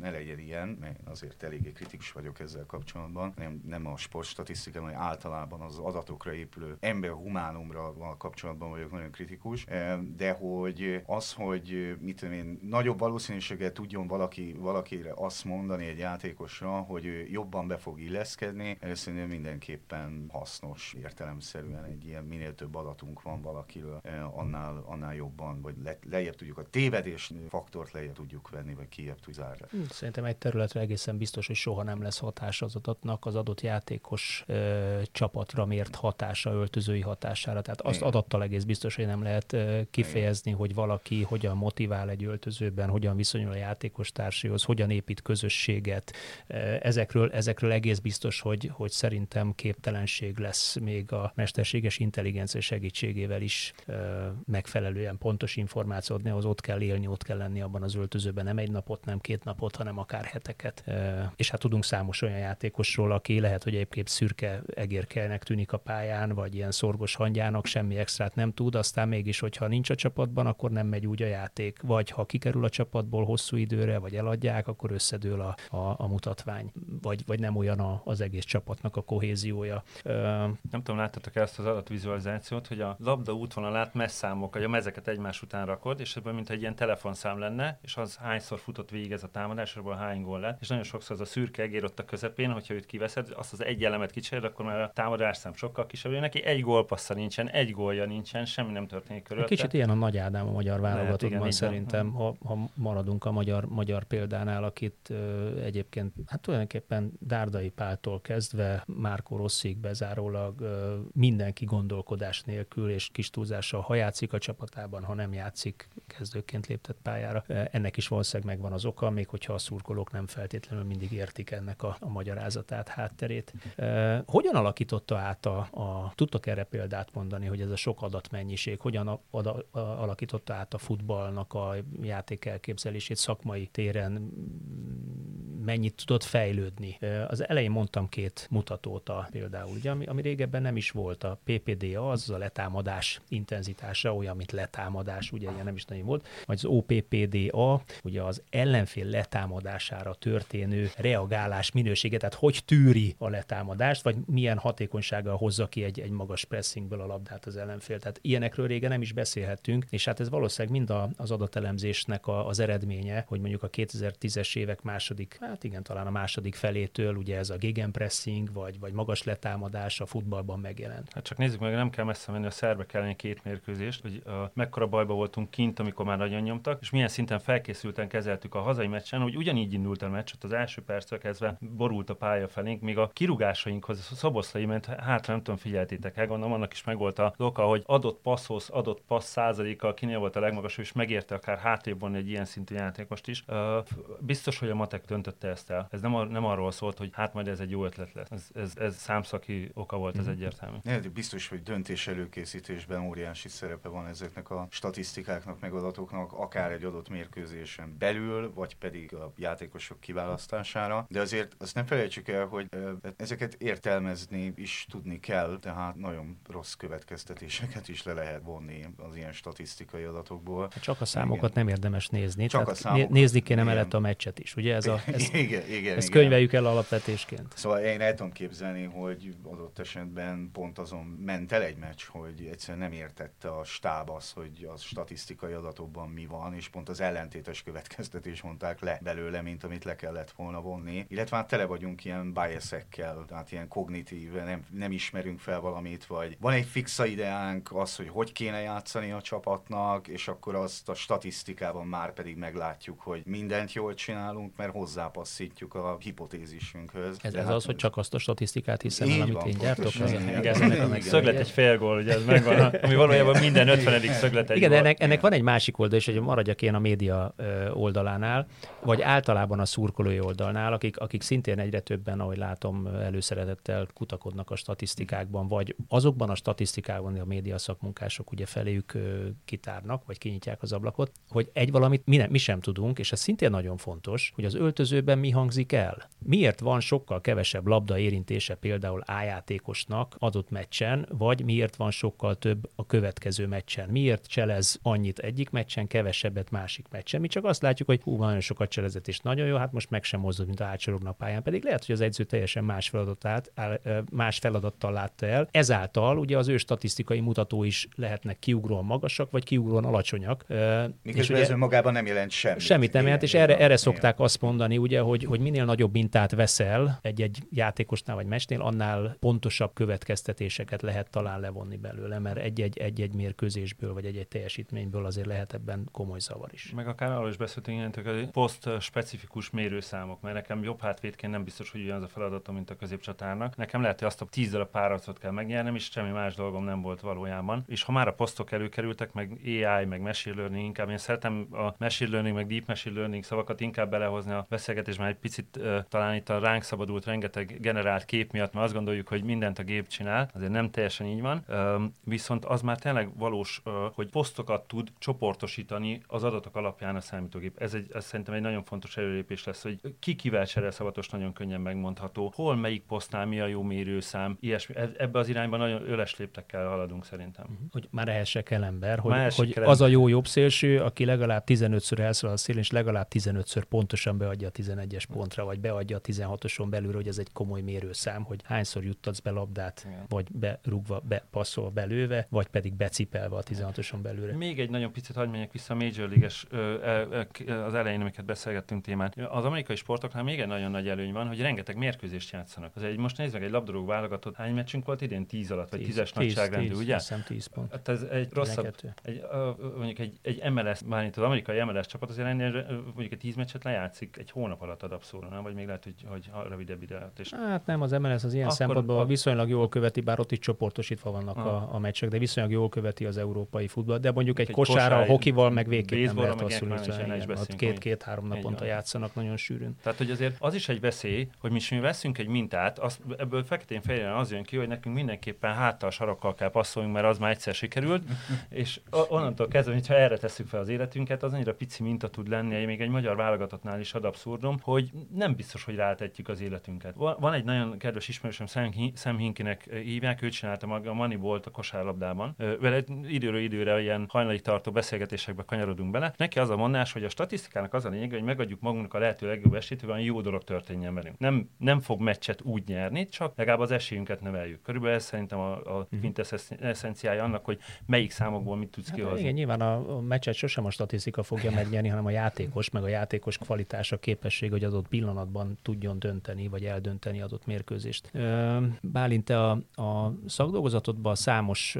ne legyen ilyen, mert azért eléggé kritikus vagyok ezzel kapcsolatban, nem a sportstatisztika, hanem általában az adatokra épülő emberhumánumra kapcsolatban vagyok nagyon kritikus, de hogy az, hogy nagyobb valószínűséggel tudjon valakire azt mondani egy játékosra, hogy ő jobban be fog illeszkedni, először mindenképpen hasznos értelemszerűen egy ilyen, minél több adatunk van valakiről, annál jobban, vagy lejjebb tudjuk a tévedés faktort lejjebb tudjuk venni, vagy kijjebb tudjuk zárni. Szerintem egy területre egészen biztos, hogy soha nem lesz hatása az adatnak az adott játékos csapatra mért hatása, öltözői hatására. Tehát azt adattal egész biztos, hogy nem lehet kifejezni, hogy valaki hogyan motivál egy öltözőben, hogyan viszonyul a játékos társaihoz, hogyan épít közösséget. Ezekről egész biztos, hogy szerintem képtelenség lesz még a mesterséges intelligencia segítségével is megfelelően pontos információt adni, az ott kell élni, ott kell lenni abban az öltözőben, nem egy napot, nem két napot, hanem akár heteket. És hát tudunk számos olyan játékosról, aki lehet, hogy egyébként szürke egérkelnek tűnik a pályán, vagy ilyen szorgos hangyának, semmi extrát nem tud, aztán mégis, hogyha nincs a csapatban, akkor nem megy úgy a játék, vagy ha kikerül a csapatból hosszú időre, vagy eladják, akkor összedől a mutatvány, vagy nem olyan az egész csapatnak a kohéziója. Nem tudom, láttatok ezt az adatvizualizációt, hogy a labda útvonalát messzámok, hogy a mezeket egymás után rakod, és ebből mint egy ilyen telefonszám lenne, és az hányszor futott végig ez a támadás, abból hány gól lett, és nagyon sokszor az a szürke egér ott a közepén, hogyha őt kiveszed, azt az egy elemet kicserél, akkor már a támadásszám sokkal kisebb, hogy neki egy gólpassza nincsen, egy gólja nincsen, semmi nem történik körülötte. Kicsit ilyen a Nagy Ádám a magyar válogatottban szerintem, ha maradunk a magyar példánál, akit egyébként, hát tulajdonképpen Dárdai Páltól kezdve Marco Rossig bezárólag mindenki gondolkodás nélkül és kis túlzással, ha játszik a csapatában, ha nem játszik, kezdőként léptet pályára. Ennek is valószínűleg megvan az oka, még hogyha a szurkolók nem feltétlenül mindig értik ennek a magyarázatát, hátterét. Hogyan alakította át tudtok erre példát mondani, hogy ez a sok adatmennyiség, hogyan alakította át a futballnak a játék elképzelését szakmai téren, mennyit tudott fejlődni. Az elején mondtam két mutatót például, ugye, ami régebben nem is volt. A PPDA, az a letámadás intenzitása, olyan, mint letámadás, ugye ilyen nem is nagyon volt, vagy az OPPDA, ugye az ellenfél letámadására történő reagálás minősége, tehát hogy tűri a letámadást, vagy milyen hatékonysággal hozza ki egy magas pressingből a labdát az ellenfél. Tehát ilyenekről régen nem is beszélhettünk, és hát ez valószínűleg mind az adatelemzésnek az eredménye, hogy mondjuk a 2010-es évek talán a második felétől ugye ez a gegenpressing, vagy magas letámadás a futballban megjelent. Hát csak nézzük meg, nem kell messze menni a szerbek elleni két mérkőzést, hogy mekkora bajba voltunk kint, amikor már nagyon nyomtak, és milyen szinten felkészülten kezeltük a hazai meccsen, hogy ugyanígy indult a meccs, ott az első perctől kezdve borult a pálya felénk, még a kirugásainkhoz Szoboszlai ment, hát nem tudom, figyeltétek el, gondolom, annak is megvolt a oka, hogy adott passzhoz, adott passz százalékkal kinél volt a legmagasabb, és megérte akár hátrébb vonni egy ilyen szintű játékost is. Biztos, hogy a matek döntötte ezt el. Ez nem arról szólt, hogy hát majd ez egy jó ötlet lesz. Ez számszaki oka volt, ez egyértelmű. Biztos, hogy döntés előkészítésben óriási szerepe van ezeknek a statisztikáknak, meg adatoknak, akár egy adott mérkőzésen belül, vagy pedig a játékosok kiválasztására. De azért azt nem felejtsük el, hogy ezeket értelmezni is tudni kell, tehát nagyon rossz következtetéseket is le lehet vonni az ilyen statisztikai adatokból. Csak a számokat nem érdemes nézni. Csak a számokat. Nézni kéne mellett a meccset is, ugye? Ezt könyveljük el alapvetésként. Szóval én el tudom képzelni, hogy adott esetben pont azon ment el egy meccs, hogy egyszerűen nem értette a stáb az, hogy a statisztikai adatokban mi van, és pont az ellentétes következtetés mondták le belőle, mint amit le kellett volna vonni. Illetve hát tele vagyunk ilyen biasekkel, tehát ilyen kognitív, nem ismerünk fel valamit, vagy van egy fixa ideánk az, hogy kéne játszani a csapatnak, és akkor azt a statisztikában már pedig meglátjuk, hogy mindent jól csinálunk, mert hozzápasszítjuk a hipotézisünkhöz. Ez az, hogy csak azt a statisztikát hiszem el, amit én gyártok. Szöglet egy fél gól, ugye ez megvan, ami valójában minden 50. szöglet egy igen, gól. Ennek van egy másik oldal is, hogy maradjak én a média oldalánál, vagy általában a szurkolói oldalnál, akik szintén egyre többen, ahogy látom, előszeretettel kutakodnak a statisztikákban, vagy azokban a statisztikákban, a média szakmunkások ugye feléjük kitárnak, vagy kinyitják az ablakot, hogy egy valamit mi sem tudunk, és ez szintén nagyon fontos, hogy az öltözőben mi hangzik el. Miért van sokkal kevesebb labda érintése például A-játékosnak adott meccsen, vagy miért van sokkal több a következő meccsen. Miért cselez annyit egyik meccsen, kevesebbet másik meccsen. Mi csak azt látjuk, hogy nagyon sokat cselezett és nagyon jó, hát most meg sem mozdult, mint a átsorogna a pályán, pedig lehet, hogy az edző teljesen más feladattal látta el. Ezáltal ugye az ő statisztikai mutató is lehetnek kiugróan magasak, vagy kiugróan alacsonyak. Miközben ez önmagában nem jelent semmit. Semmit nem jelent, és erre szokták azt mondani, ugye, hogy minél nagyobb mintát veszel egy játékosnál vagy meccsnél, annál pontosabb következtetés lehet talán levonni belőle, mert egy-egy mérkőzésből, vagy egy-egy teljesítményből azért lehet ebben komoly zavar is. Meg akár arról is beszéltünk, hogy poszt-specifikus mérőszámok, mert nekem jobb hátvédként nem biztos, hogy ugyanaz a feladatom, mint a középcsatárnak. Nekem lehet, hogy azt a 10 darab párharcot kell megnyernem, és semmi más dolgom nem volt valójában. És ha már a posztok előkerültek, meg AI, meg machine learning, inkább én szeretem a machine learning, meg deep machine learning szavakat inkább belehozni a beszélgetésben egy picit, talán itt a ránk szabadult rengeteg generált kép miatt, mert azt gondoljuk, hogy mindent a gép csinál. Azért nem teljesen így van, viszont az már tényleg valós, hogy posztokat tud csoportosítani az adatok alapján a számítógép. Ez szerintem egy nagyon fontos előlépés lesz, hogy ki kivel cserél szabatos, nagyon könnyen megmondható, hol melyik posztnál mi a jó mérőszám, ilyesmi. Ebbe az irányban nagyon öles léptekkel haladunk szerintem. Hogy már elhesse kell ember, hogy az a jó jobb szélső, aki legalább 15-ször elszalad a szélen, és legalább 15-ször pontosan beadja a 11-es pontra, vagy beadja a 16-oson belül, hogy ez egy komoly mérőszám, hogy hányszor juttatsz be labdát, vagy berúgva, bepasszolva, belőve, vagy pedig becipelve a 16-oson belőle. Még egy nagyon picit hadd menjek vissza a Major League-es az elején, amiket beszélgettünk témát. Az amerikai sportoknál még egy nagyon nagy előny van, hogy rengeteg mérkőzést játszanak. Az egy, most nézd meg, egy labdarúgó válogatott, hány meccsünk volt idén? 10 alatt, vagy 10-es nagyságrendű, ugye? Hiszem 10 pont. Hát ez egy rosszabb, mondjuk egy MLS, már itt az amerikai MLS csapat azért mondjuk egy 10 meccset lejátszik egy hónap alatt ad abszolút, nem? Vagy még lehet, hogy rövidebb ide alatt is. Hát nem, az MLS az ilyen akkor szempontból viszonylag jól követi, bár ott is csoportosítva vannak a meccsek, de viszonylag jól követi az európai futball, de mondjuk egy kosárral, hokival, meg végképp nem lehet asszulítani. Két-három naponta játszanak nagyon sűrűn. Tehát, hogy azért az is egy veszély, hogy mi veszünk egy mintát, ebből feketén-fehéren az jön ki, hogy nekünk mindenképpen háttal, sarokkal kell passzoljunk, mert az már egyszer sikerült, és onnantól kezdve, hogyha erre tesszük fel az életünket, az annyira pici minta tud lenni, még egy magyar válogatottnál is ad abszurdum, gondolom, hogy nem biztos, hogy rátetjük az életünket. Van egy nagyon kedves ismerősöm, Sam Hinkinek hívják, ő csinálta maga a Moneyball-t a kosárlabdában. Vele időről időre ilyen hajnali tartó beszélgetésekbe kanyarodunk bele. Neki az a mondás, hogy a statisztikának az a lényege, hogy megadjuk magunknak a lehető legjobb esélyt, hogy jó dolog történjen velünk. Nem fog meccset úgy nyerni, csak legalább az esélyünket növeljük. Körülbelül ez szerintem a quintesszenciája annak, hogy melyik számokból mit tudsz kihozni. Igen, nyilván a meccset sosem a statisztika fogja megnyerni, hanem a játékos, meg a játékos kvalitása, képesség, hogy adott pillanatban tudjon dönteni, vagy eldönteni adott mérkőzést. Bálint, te a szakdolgozatodban számos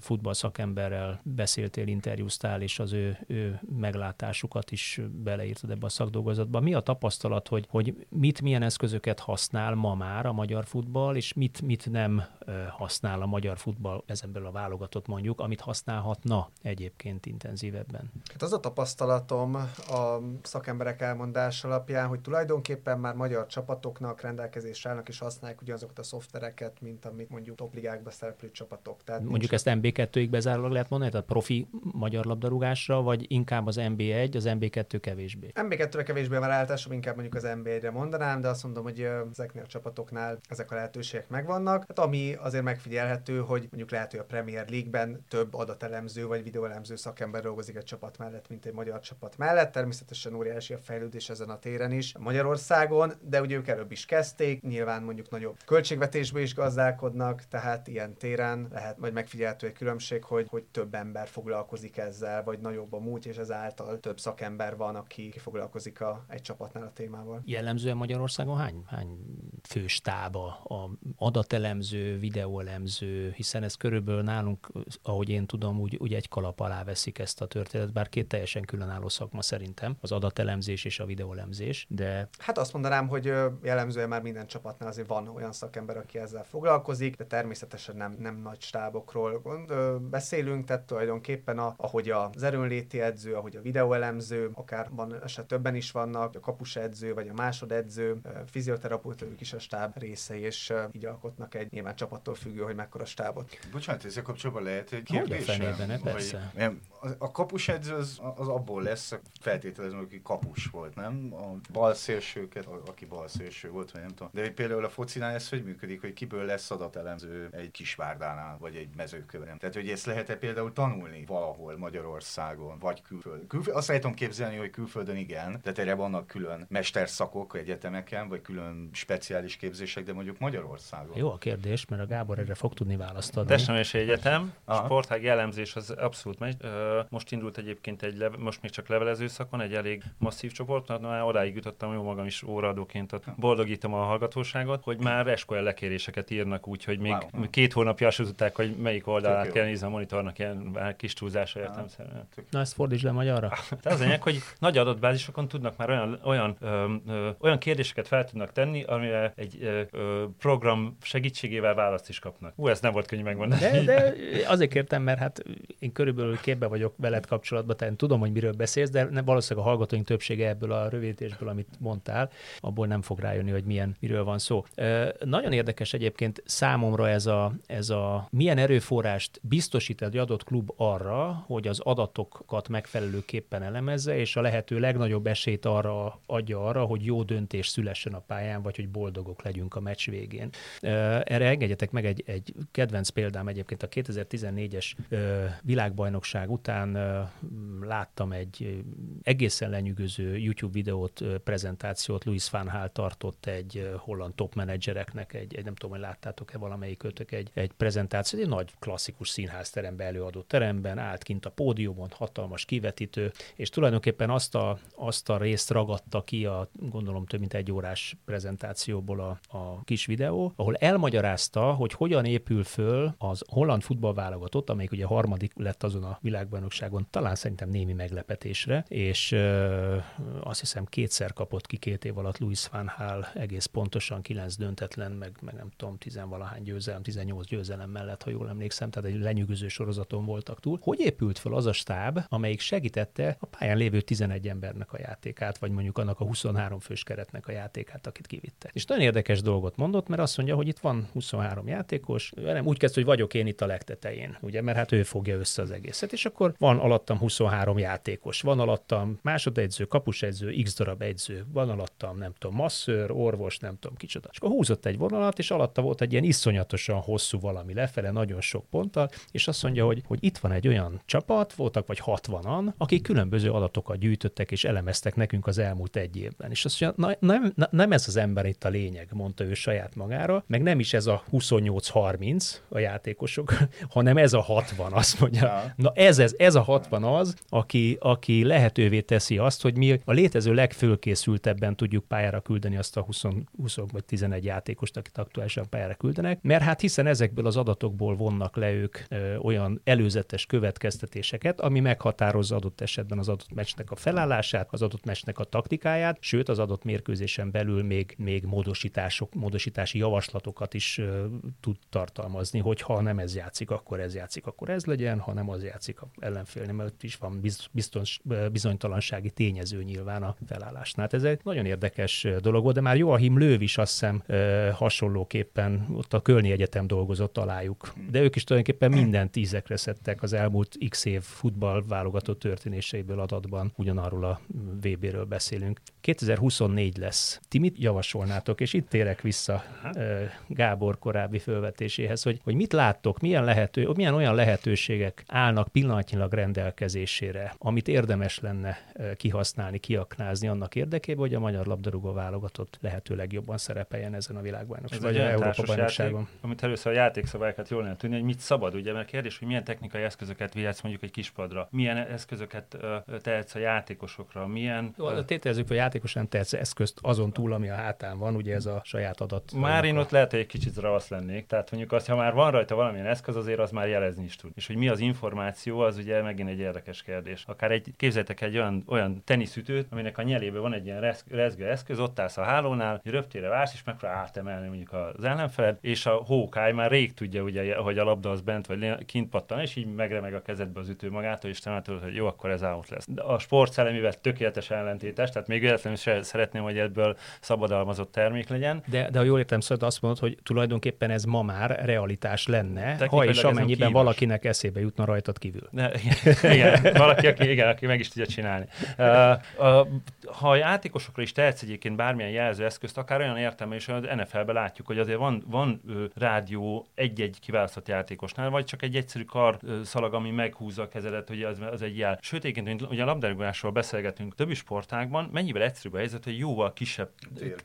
futball szakemberrel beszéltél, interjúztál, és az ő meglátásukat is beleírtad ebbe a szakdolgozatba. Mi a tapasztalat, hogy milyen eszközöket használ ma már a magyar futball, és mit nem használ a magyar futball, ezen belül a válogatott mondjuk, amit használhatna egyébként intenzívebben? Hát az a tapasztalatom a szakemberek elmondás alapján, hogy tulajdonképpen már magyar csapatoknak rendelkezésre állnak és használják ugyanazokat a szoftvereket, mint amit mondjuk topligákban szereplő csapatok. Tehát mondjuk ezt MB2-ig bezárólag lehet mondani, tehát a profi magyar labdarúgásra, vagy inkább az MB1, az MB2 kevésbé? MB2-re kevésbé már általában inkább mondjuk az MB1-re mondanám, de azt mondom, hogy ezeknél a csapatoknál ezek a lehetőségek megvannak. Hát ami azért megfigyelhető, hogy mondjuk lehet, hogy a Premier League-ben több adatelemző vagy videóelemző szakember dolgozik egy csapat mellett, mint egy magyar csapat mellett. Természetesen óriási a fejlődés ezen a téren is Magyarországon, de ugye ők előbb is kezdték, nyilván mondjuk nagyobb költségvetésből is gazdálkodnak, tehát ilyen téren lehet majd megfigyelhető egy különbség, hogy több ember foglalkozik ezzel, vagy nagyobb a múlt, és ezáltal több szakember van, aki foglalkozik egy csapatnál a témával. Jellemzően Magyarországon hány főstába a adatelemző, videóelemző, hiszen ez körülbelül nálunk, ahogy én tudom, úgy egy kalap alá veszik ezt a történetet, bár két teljesen különálló szakma szerintem, az adatelemzés és a videóelemzés, de... Hát azt mondanám, hogy jellemzően már minden csapatnál azért van olyan szakember, aki ezzel foglalkozik, de természetesen nem nagy stábokról beszélünk, tehát tulajdonképpen ahogy az erőnléti edző, ahogy a videóelemző, akár van eset többen is vannak, a kapusedző vagy a másodedző, fizioterapeuta, ők is a stáb részei, és így alkotnak egy nyilván csapattól függő, hogy mekkora stábot. Bocsánat, ezzel kapcsolatban lehet egy kérdésem? A kapusedző az abból lesz, feltételezem, aki kapus volt, nem? A balszélsőket, aki balszélső volt, vagy nem tudom. De például a focinál ez hogy működik, hogy kiből lesz adatelemző egy Kisvárdánál, vagy egy Mezőkövön. Tehát, hogy ezt lehet-e például tanulni valahol Magyarországon, vagy külföldön? Azt lehetom képzelni, hogy külföldön igen, tehát erre vannak külön mesterszakok egyetemeken, vagy külön speciális képzések, de mondjuk Magyarországon. Jó a kérdés, mert a Gábor erre fog tudni választ adni. Testnevelési Egyetem, sportág jellemzés az abszolút megy. Most indult egyébként most még csak levelező szakon, egy elég masszív csoport, már odáig jutottam, jó magam is óraadóként boldogítom a hallgatóságot, hogy már eskola lekéréseket írnak úgy, hogy még két hónapja azt tudták, hogy melyik oldalát kell nézni a monitornak, ilyen kis túlzása értelemszerűen. Na ezt fordítsd le magyarra. Az lényeg, hogy nagy adatbázisokon tudnak már olyan kérdéseket fel tudnak tenni, amire egy program segítségével választ is kapnak. Ez nem volt könnyű megmondani. De azért kértem, mert hát én körülbelül képbe vagyok veled kapcsolatban, tehát tudom, hogy miről beszélsz, de valószínűleg a hallgatóink többsége ebből a rövidítésből, amit mondtál, abból nem fog rájönni, hogy miről van szó. Nagyon érdekes egyébként számomra ez a milyen erőforrást biztosít egy adott klub arra, hogy az adatokat megfelelőképpen elemezze, és a lehető legnagyobb esélyt adja arra, hogy jó döntés szülessen a pályán, vagy hogy boldogok legyünk a meccs végén. Erre engedjetek meg egy kedvenc példám egyébként a 2014-es világbajnokság után láttam egy egészen lenyűgöző YouTube videót, prezentációt, Louis van Gaal tartott egy holland top menedzsereknek, nem tudom, hogy láttátok-e valamelyikőtök egy prezentációt, egy nagy klasszikus színházteremben, előadó teremben, állt kint a pódiumon, hatalmas kivetítő, és tulajdonképpen azt a részt ragadta ki a, gondolom, több mint egy órás prezentációból a kis videó, ahol elmagyarázta, hogy hogyan épül föl az holland futballválogatott, amelyik ugye harmadik lett azon a világbajnokságon, talán szerintem némi meglepetésre, és azt hiszem kétszer kapott ki 2 év alatt Louis van Gaal egész pontosan 9 döntetlen, meg nem tudom, 10-valahány győzelem, 18 győzelem mellett, ha jól emlékszem, tehát egy lenyűgöző sorozaton voltak túl. Hogy épült föl az a stáb, amelyik segítette a pályán lévő 11 embernek a játékát, vagy mondjuk annak a 23 fős keretnek a játékát, akit kivitte. És nagyon érdekes dolgot mondott, mert azt mondja, hogy itt van 23 játékos, nem úgy kezd, hogy vagyok én itt a legtetején, ugye, mert hát ő fogja össze az egészet, és akkor van alattam 23 játékos, van alattam másodedző, kapusedző, x darab edző, van alattam, nem tudom, masször, orvos, nem tudom, kicsoda. És akkor húzott egy vonalat, és alatta volt egy ilyen iszonyatosan hosszú valami lefele, nagyon sok ponttal, és azt mondja, hogy itt van egy olyan csapat, voltak vagy 60-an, akik különböző adatokat gyűjtöttek és elemeztek nekünk az elmúlt egy évben. És azt mondja, nem ez az ember itt a lényeg, mondta ő saját magára, meg nem is ez a 28-30 a játékosok, hanem ez a 60, azt mondja. Na ez a 60 az, aki lehetővé teszi azt, hogy mi a létező legfölkészültebben tudjuk pályára küldeni azt a 20 vagy 11 játékost, akit aktuálisan pályára küldenek, mert hát hiszen ezekből az adatokból vonnak le ők olyan előzetes következtetéseket, ami meghatározza adott esetben az adott meccsnek a felállását, az adott meccsnek a taktikáját, sőt az adott mérkőzésen belül még módosítási javaslatokat is tud tartalmazni, hogy ha nem ez játszik, akkor ez játszik, akkor ez legyen, ha nem az játszik, ellenfélni, mert is van bizonytalansági tényező nyilván a felállásnál. Hát ez egy nagyon érdekes dolog volt, de már Joachim Löv is azt hiszem hasonlóképpen ott a Kölni Egyetem dolgozott alájuk, de ők is tulajdonképpen mindent ízekre szedtek az elmúlt x év futballválogatott történéseiből adatban, ugyanarról a VB-ről beszélünk. 2024 lesz. Ti mit javasolnátok? És itt térek vissza Gábor korábbi fölvetéséhez, hogy mit láttok, milyen olyan lehetőségek állnak pillanatnyilag rendelkezésére, amit érdemes lenne kihasználni, kiaknázni annak érdekében, hogy a magyar labdarúgó válogatott lehető legjobban szerepeljen ezen a világbajnokságon. Ez vagy a Európa-bajnokságon. Amit először a játékszabályokat jól lehet tudni, hogy mit szabad, ugye, mert kérdés, hogy milyen technikai eszközöket vihetsz mondjuk egy kispadra, milyen eszközöket tehetsz a játékosokra, milyen... Jó, tételezzük, hogy játékos nem tehetsz eszközt azon túl, ami a hátán van, ugye ez a saját adat. Már én ott lehet, hogy egy kicsit ravasz lennék, tehát mondjuk azt, ha már van rajta valamilyen eszköz, azért az már jelezni is tud. És hogy mi az információ, az ugye megint egy érdekes kérdés. Akár képzeljétek egy olyan teniszütőt, aminek a nyelében van egy ilyen rezgő eszköz, ott állsz a hálónál, röptére vársz, és megpróbál átemelni mondjuk az ellenfelet, és a hókály már rég tudja, ugye, hogy a labda az bent vagy kint pattan, és így megremeg a kezedbe az ütő magától, és te már tudod, hogy jó, akkor ez out lesz. De a sport szellemivel tökéletes ellentétes, tehát még véletlenül sem szeretném, hogy ebből szabadalmazott termék legyen. De ha jól értem, szóval azt mondod, hogy tulajdonképpen ez ma már realitás lenne, ha és amennyiben valakinek eszébe jutna rajtad kívül. De, igen, valaki, aki meg is tudja csinálni. Ha játékosokra is tehetsz egyébként bármilyen jelzőeszközt, akár olyan értelme is, hogy az NFL-ben látjuk, hogy azért van rádió egy-egy kiválasztott játékosnál, vagy csak egy egyszerű karszalag, ami meghúzza a kezedet, hogy az egy jel. Sőt, egyébként, ugye a labdarúgásról beszélgetünk többi sportágban, mennyivel egyszerűbb a helyzet, hogy jóval kisebb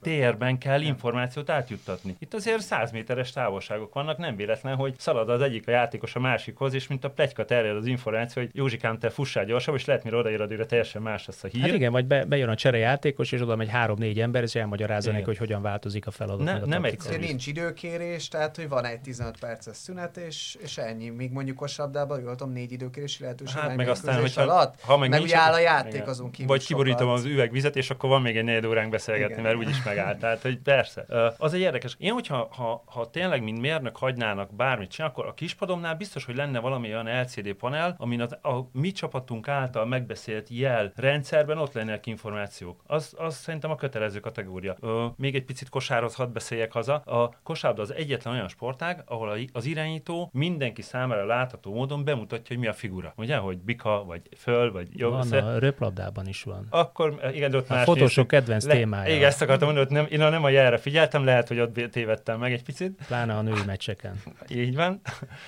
térben kell információt átjuttatni. Itt azért 100 méteres távolságok vannak, nem véletlen, hogy szalad az egyik a játékos a másikhoz, és mint a pletyka terjed az információ, hogy Józsikám, te fussál gyorsabb, és lehet, mire odaír adőre teljesen más lesz a hír. Hát igen, vagy bejön a cserejátékos, és oda megy 3-4 ember, és elmagyarázza neki, hogy hogyan változik a feladat. Nem egyszerű. Nincs időkérés, tehát hogy van egy 15 perces szünet, és ennyi. Még mondjuk kosabdában, jól tudom, 4 időkérési lehetőség megközés alatt, meg úgy áll a játék azon kívül. Vagy kiborítom az üvegvizet, és akkor van még egy 4 óránk beszélgetni, igen, mert úgyis megállt. Tehát, hogy persze. Az egy érdekes. Én, hogyha ha tényleg mint mérnök hagynának bármit csinálni, akkor a kispadomnál biztos, hogy lenne valami olyan LCD panel, amin a mi csapatunk által megbeszélt jel rendszerben ott lennének információk. Az szerintem a kötelező kategória. Még egy picit kosárhoz hadd beszéljek haza. A kosárlabda az egyetlen olyan sportág, ahol az irányító mindenki számára látható módon bemutatja, hogy mi a figura. Ugye, hogy bika, vagy föl, vagy jobb. Van, a röplabdában is van. Akkor igen, ott a fotósok kedvenc témája. Igen, ezt akartam mondani, hogy én nem a jelre figyeltem, lehet, hogy ott tévedtem meg egy picit. Pláne a női meccseken. Így van.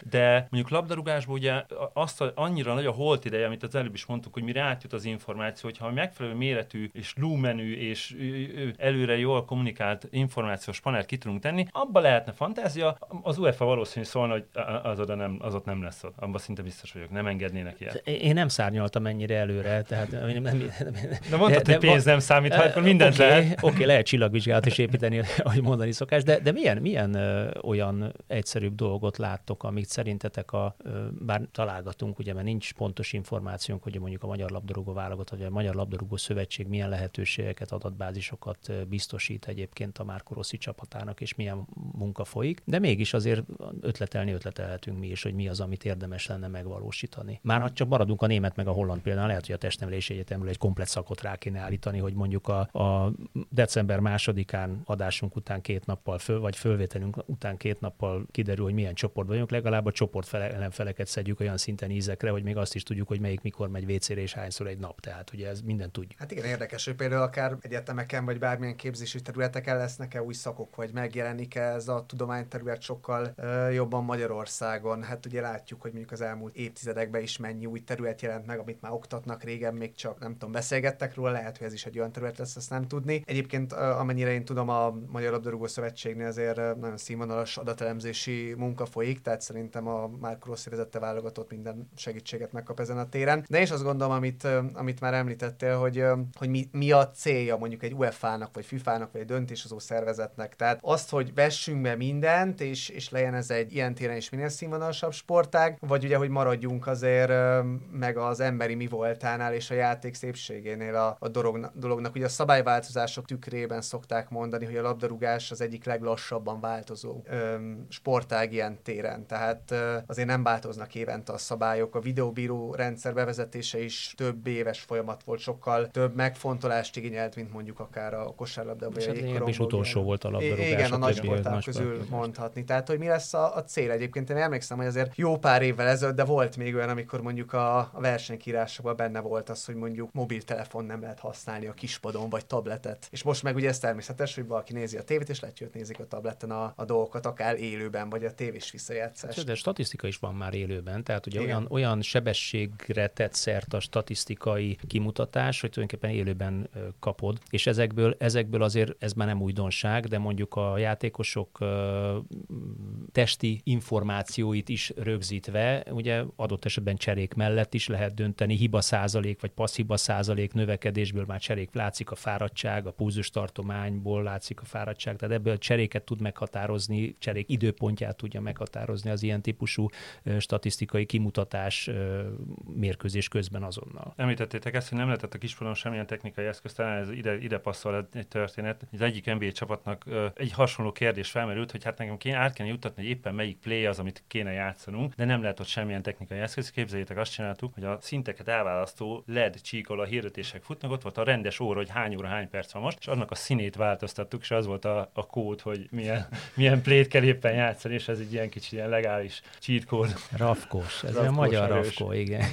De mondjuk labdarúgásban ugye azt annyira nagy a holt ideje, amit az előbb is mondtuk, hogy mire átjut az információ, hogyha megfelelő méretű és lumenű és előre jól kommunikált információs panelt ki tudunk tenni, abba lehetne fantázia, az UEFA valószínű szólna, hogy az ott nem lesz ott. Abban szinte biztos vagyok, nem engednének ilyet. Én nem szárnyaltam ennyire előre, tehát de mondtad, hogy pénz nem számít, ha akkor mindent lehet. Oké, lehet csillagvizsgálat is építeni, ahogy mondani szokás, de milyen olyan egyszerűbb dolgot láttok, amit szerintetek bár találgatunk, ugye, mert nincs pontos információnk, hogy mondjuk a Magyar Labdarúgó Válogatott, vagy a Magyar Labdarúgó Szövetség milyen lehetőségeket, adatbázisokat biztosít egyébként a Marco Rossi csapatának, és milyen munka folyik, de mégis azért ötletelhetünk mi is, hogy mi az, amit érdemes lenne megvalósítani. Már ha csak maradunk a német meg a holland például, lehet, hogy a testnevelési egyetemről egy komplet szakot rá kéne állítani, hogy mondjuk a december 2-án adásunk után két nappal fölvételünk után két nappal kiderül, hogy milyen csoportban vagyunk, legalább a csoport ellenfeleket szedjük olyan szinten ízekre, hogy még azt is tudjuk, hogy melyik mikor megy vécére és hányszor egy nap. Tehát ugye ez mindent tudjuk. Hát igen, érdekes, hogy például akár egyetemeken vagy bármilyen képzési területeken lesznek-e új szakok, vagy megjelenik ez a tudományterület sokkal jobban Magyarországon. Hát ugye látjuk, hogy mondjuk az elmúlt évtizedekben is mennyi új terület jelent meg, amit már oktatnak, régen még csak nem tudom, beszélgettek róla, lehet, hogy ez is egy olyan terület lesz, azt nem tudni. Egyébként amennyire én tudom, a Magyar Labdarúgó Szövetségnél azért nagyon színvonalas adatelemzési munka folyik, tehát szerintem a Marco Rossi vezette válogatott minden segítséget megkap ezen a téren. De és azt gondolom, amit már említettél, hogy mi a célja mondjuk egy UEFA-nak, vagy FIFA-nak, vagy egy döntéshozó szervezetnek. Tehát azt, hogy vessünk be mindent, és legyen ez egy ilyen téren is minél színvonalasabb sportág, vagy ugye, hogy maradjunk azért meg az emberi mi voltánál és a játék szépségénél a dolognak. Ugye a szabályváltozások tükrében szokták mondani, hogy a labdarúgás az egyik leglassabban változó sportág ilyen téren. Tehát azért nem változnak évente a szabályok. A videóbíró rendszer bevezetése is több éves folyamat volt, sokkal több megfontolást igényelt, mint mondjuk akár a kosárlabda vagy a jégkorong. És utolsó volt a labdarúgás. Igen, a nagy sportág közül mondhatni. Tehát, hogy mi lesz a cél? Egyébként én emlékszem, hogy azért jó pár évvel ezelőtt, de volt még olyan, amikor mondjuk a versenykírásokban benne volt az, hogy mondjuk mobiltelefon nem lehet használni a kispadon, vagy tabletet. És most meg ugye ez természetes, hogy valaki nézi a tévét, és lehet, hogy nézik a tableten a dolgokat, akár élőben, vagy a tévés visszajátszást. Hát, de statisztika is van már élőben, tehát ugye olyan sebességre tett szert a statisztikai kimutatás, hogy tulajdonképpen élőben kapod. És ezekből azért ez már nem újdonság, de mondjuk a játékosok testi információit is rögzítve, ugye adott esetben cserék mellett is lehet dönteni, hiba százalék vagy passzhiba százalék növekedésből már cserék látszik a fáradtság, a pulzustartományból látszik a fáradtság, tehát ebből cseréket tud meghatározni, cserék időpontját tudja meghatározni az ilyen típusú statisztikai kimutatás mérkőzés közben azonnal. Említettétek ezt, hogy nem lehetett a kispadon semmilyen technikai eszköz, talán ez ide passzol egy történet. Az egyik NBA csapatnak egy hasonló kérdés felmerült, hogy hát nekem át kéne juttatni, hogy éppen melyik play az, amit kéne játszanunk, de nem lehet ott semmilyen technikai eszköz. Képzeljétek, azt csináltuk, hogy a szinteket elválasztó LED csíkol a hirdetések futnak, ott volt a rendes óra, hogy hány óra, hány perc van most, és annak a színét változtattuk, és az volt a kód, hogy milyen plét kell éppen játszani, és ez egy ilyen kicsi, ilyen legális cheat kód. Rafkós, ez a magyar rafkó, igen.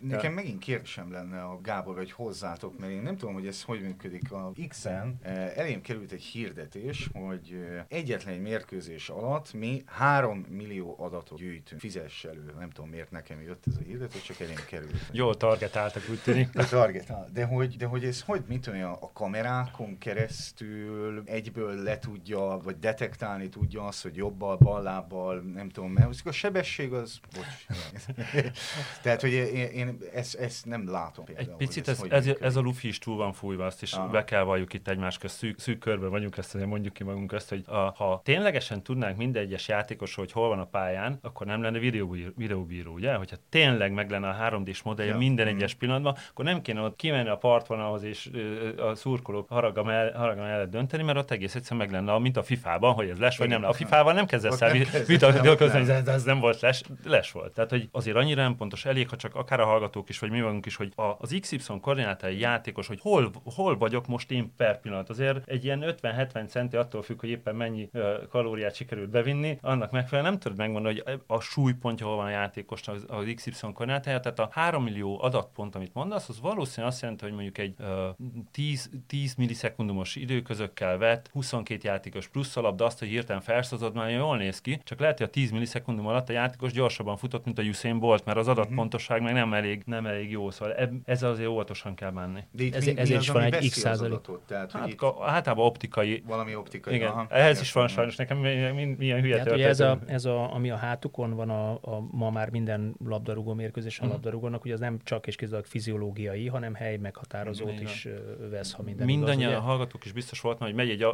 Nekem megint kérdésem lenne a Gábor, hogy hozzátok, mert én nem tudom, hogy ez hogy működik. A X-en elém került egy hirdetés, hogy egyetlen egy mérkőzés alatt mi 3 millió adatot gyűjtünk. Fizess elő, nem tudom miért nekem jött ez a hirdetés, csak elém került. Jól targetáltak, úgy tűnik. De hogy ez hogy, mit olyan a kamerákon keresztül egyből le tudja, vagy detektálni tudja azt, hogy jobbal, bal lábbal, nem tudom, mert a sebesség az, bocs. Tehát, hogy én ezt nem látom például. Egy picit ez a lufi is túl van fújva, azt is be kell valljuk itt egymás közt, szűk körben vagyunk, ezt mondjuk ki magunk ezt, hogy ha ténylegesen tudnánk minden egyes játékos, hogy hol van a pályán, akkor nem lenne videóbíró, ugye? Hogyha tényleg meg lenne a 3D-s modellje minden egyes pillanatban, akkor nem kéne ott kimenni a partvonalhoz és a szurkolók haraga mellett dönteni, mert ott egész egyszerűen meg lenne, mint a FIFA-ban, hogy ez les vagy nem. A FIFA-val nem kezdesz el vitatkozni, hogy ez nem volt les volt. Tehát, hogy azért annyira nem pontos, elég, ha csak akár a hallgatók is, vagy mi magunk is, hogy az XY koordinátai játékos, hogy hol vagyok most én per pillanat. Azért egy ilyen 50-70 centi attól függ, hogy éppen mennyi kalóriát sikerült bevinni, annak megfelelően nem tudod megmondani, hogy a súlypontja hol van a játékosnak az XY koordinátája. Tehát a 3 millió adatpont, amit mondasz, az valószínűleg azt jelenti, hogy mondjuk egy 10 millisekundumos időközökkel vett 22 játékos plusz a labda, azt, hogy hirtelen felszozod, már jól néz ki, csak lehet, hogy a 10 millisekundum alatt a játékos gyorsabban futott, mint a Usain Bolt, mert az adatpontosság meg nem elég jó, szóval ez azért óvatosan kell menni. Ez is van egy x százalék. Általában optikai. Valami optikai. Igen, ehhez is van sajnos nekem milyen hülye történet. Ugye ez a, ami a hátukon van a ma már minden labdarúgó mérkőzés a labdarúgónak, ugye az nem csak és kizárólag fiziológiai, hanem hely meghatározót is vesz, ha minden igaz. Mindannyian a hallgatók is biztos volt, hogy megy egy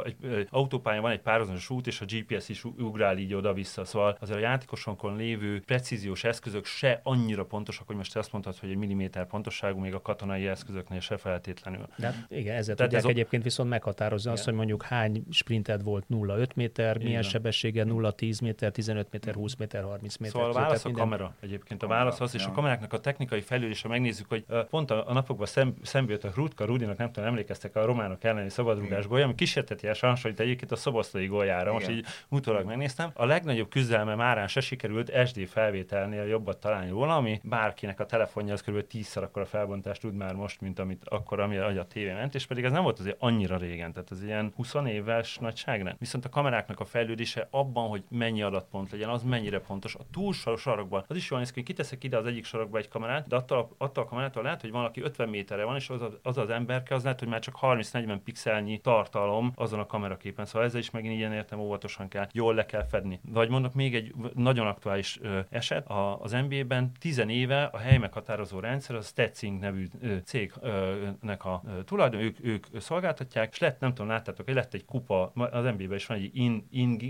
autópályán, van egy párhuzamos út, és a GPS is ugrál így oda-vissza. Szóval azért a játékosonkon lévő precíziós eszközök se annyira pontosak, hogy most azt azt mondtad, hogy egy milliméter pontosságú, még a katonai eszközöknél se feltétlenül. De igen, ezzel tudják egyébként viszont meghatározni azt, hogy mondjuk hány sprinted volt 0,5 méter, milyen sebessége 0,10 méter, 15 méter, 20 méter, 30 méter. Szóval a válasz a kamera egyébként. A válasz az, és a kameráknak a technikai fejlődése, megnézzük, hogy pont a napokban szembe jött a Hrudka Rudinak, nem tudom, emlékeztek a románok elleni szabadrugás gólja, ami kísértetiesen hasonlít egyébként a szoboszlai góljára. Most így utólag megnéztem. A legnagyobb küzdelme márán se sikerült SD felvételnél jobbat találni róla, ami bárkinek a telefonja az kb. 10-szer akkora felbontást tud már most, mint amit akkor, ami a tévé ment, és pedig ez nem volt azért annyira régen, tehát ez ilyen 20 éves nagyságrend. Viszont a kameráknak a fejlődése abban, hogy mennyi adatpont legyen, az mennyire pontos. A túlsós sarokban az is jól néz ki, kiteszek ide az egyik sarokba egy kamerát, de attól a kamerától lehet, hogy valaki 50 méterre van, és az emberke az lehet, hogy már csak 30-40 pixelnyi tartalom azon a kameraképen. Szóval ezzel is megint ilyen értem óvatosan kell, jól le kell fedni. Vagy mondok még egy nagyon aktuális eset, az NBA-ben 10 éve a hely meghatározó rendszer, az Statsing nevű cégnek a tulajdon, ők szolgáltatják, és lett, nem tudom, láttátok, hogy lett egy kupa, az NBA-ben is van egy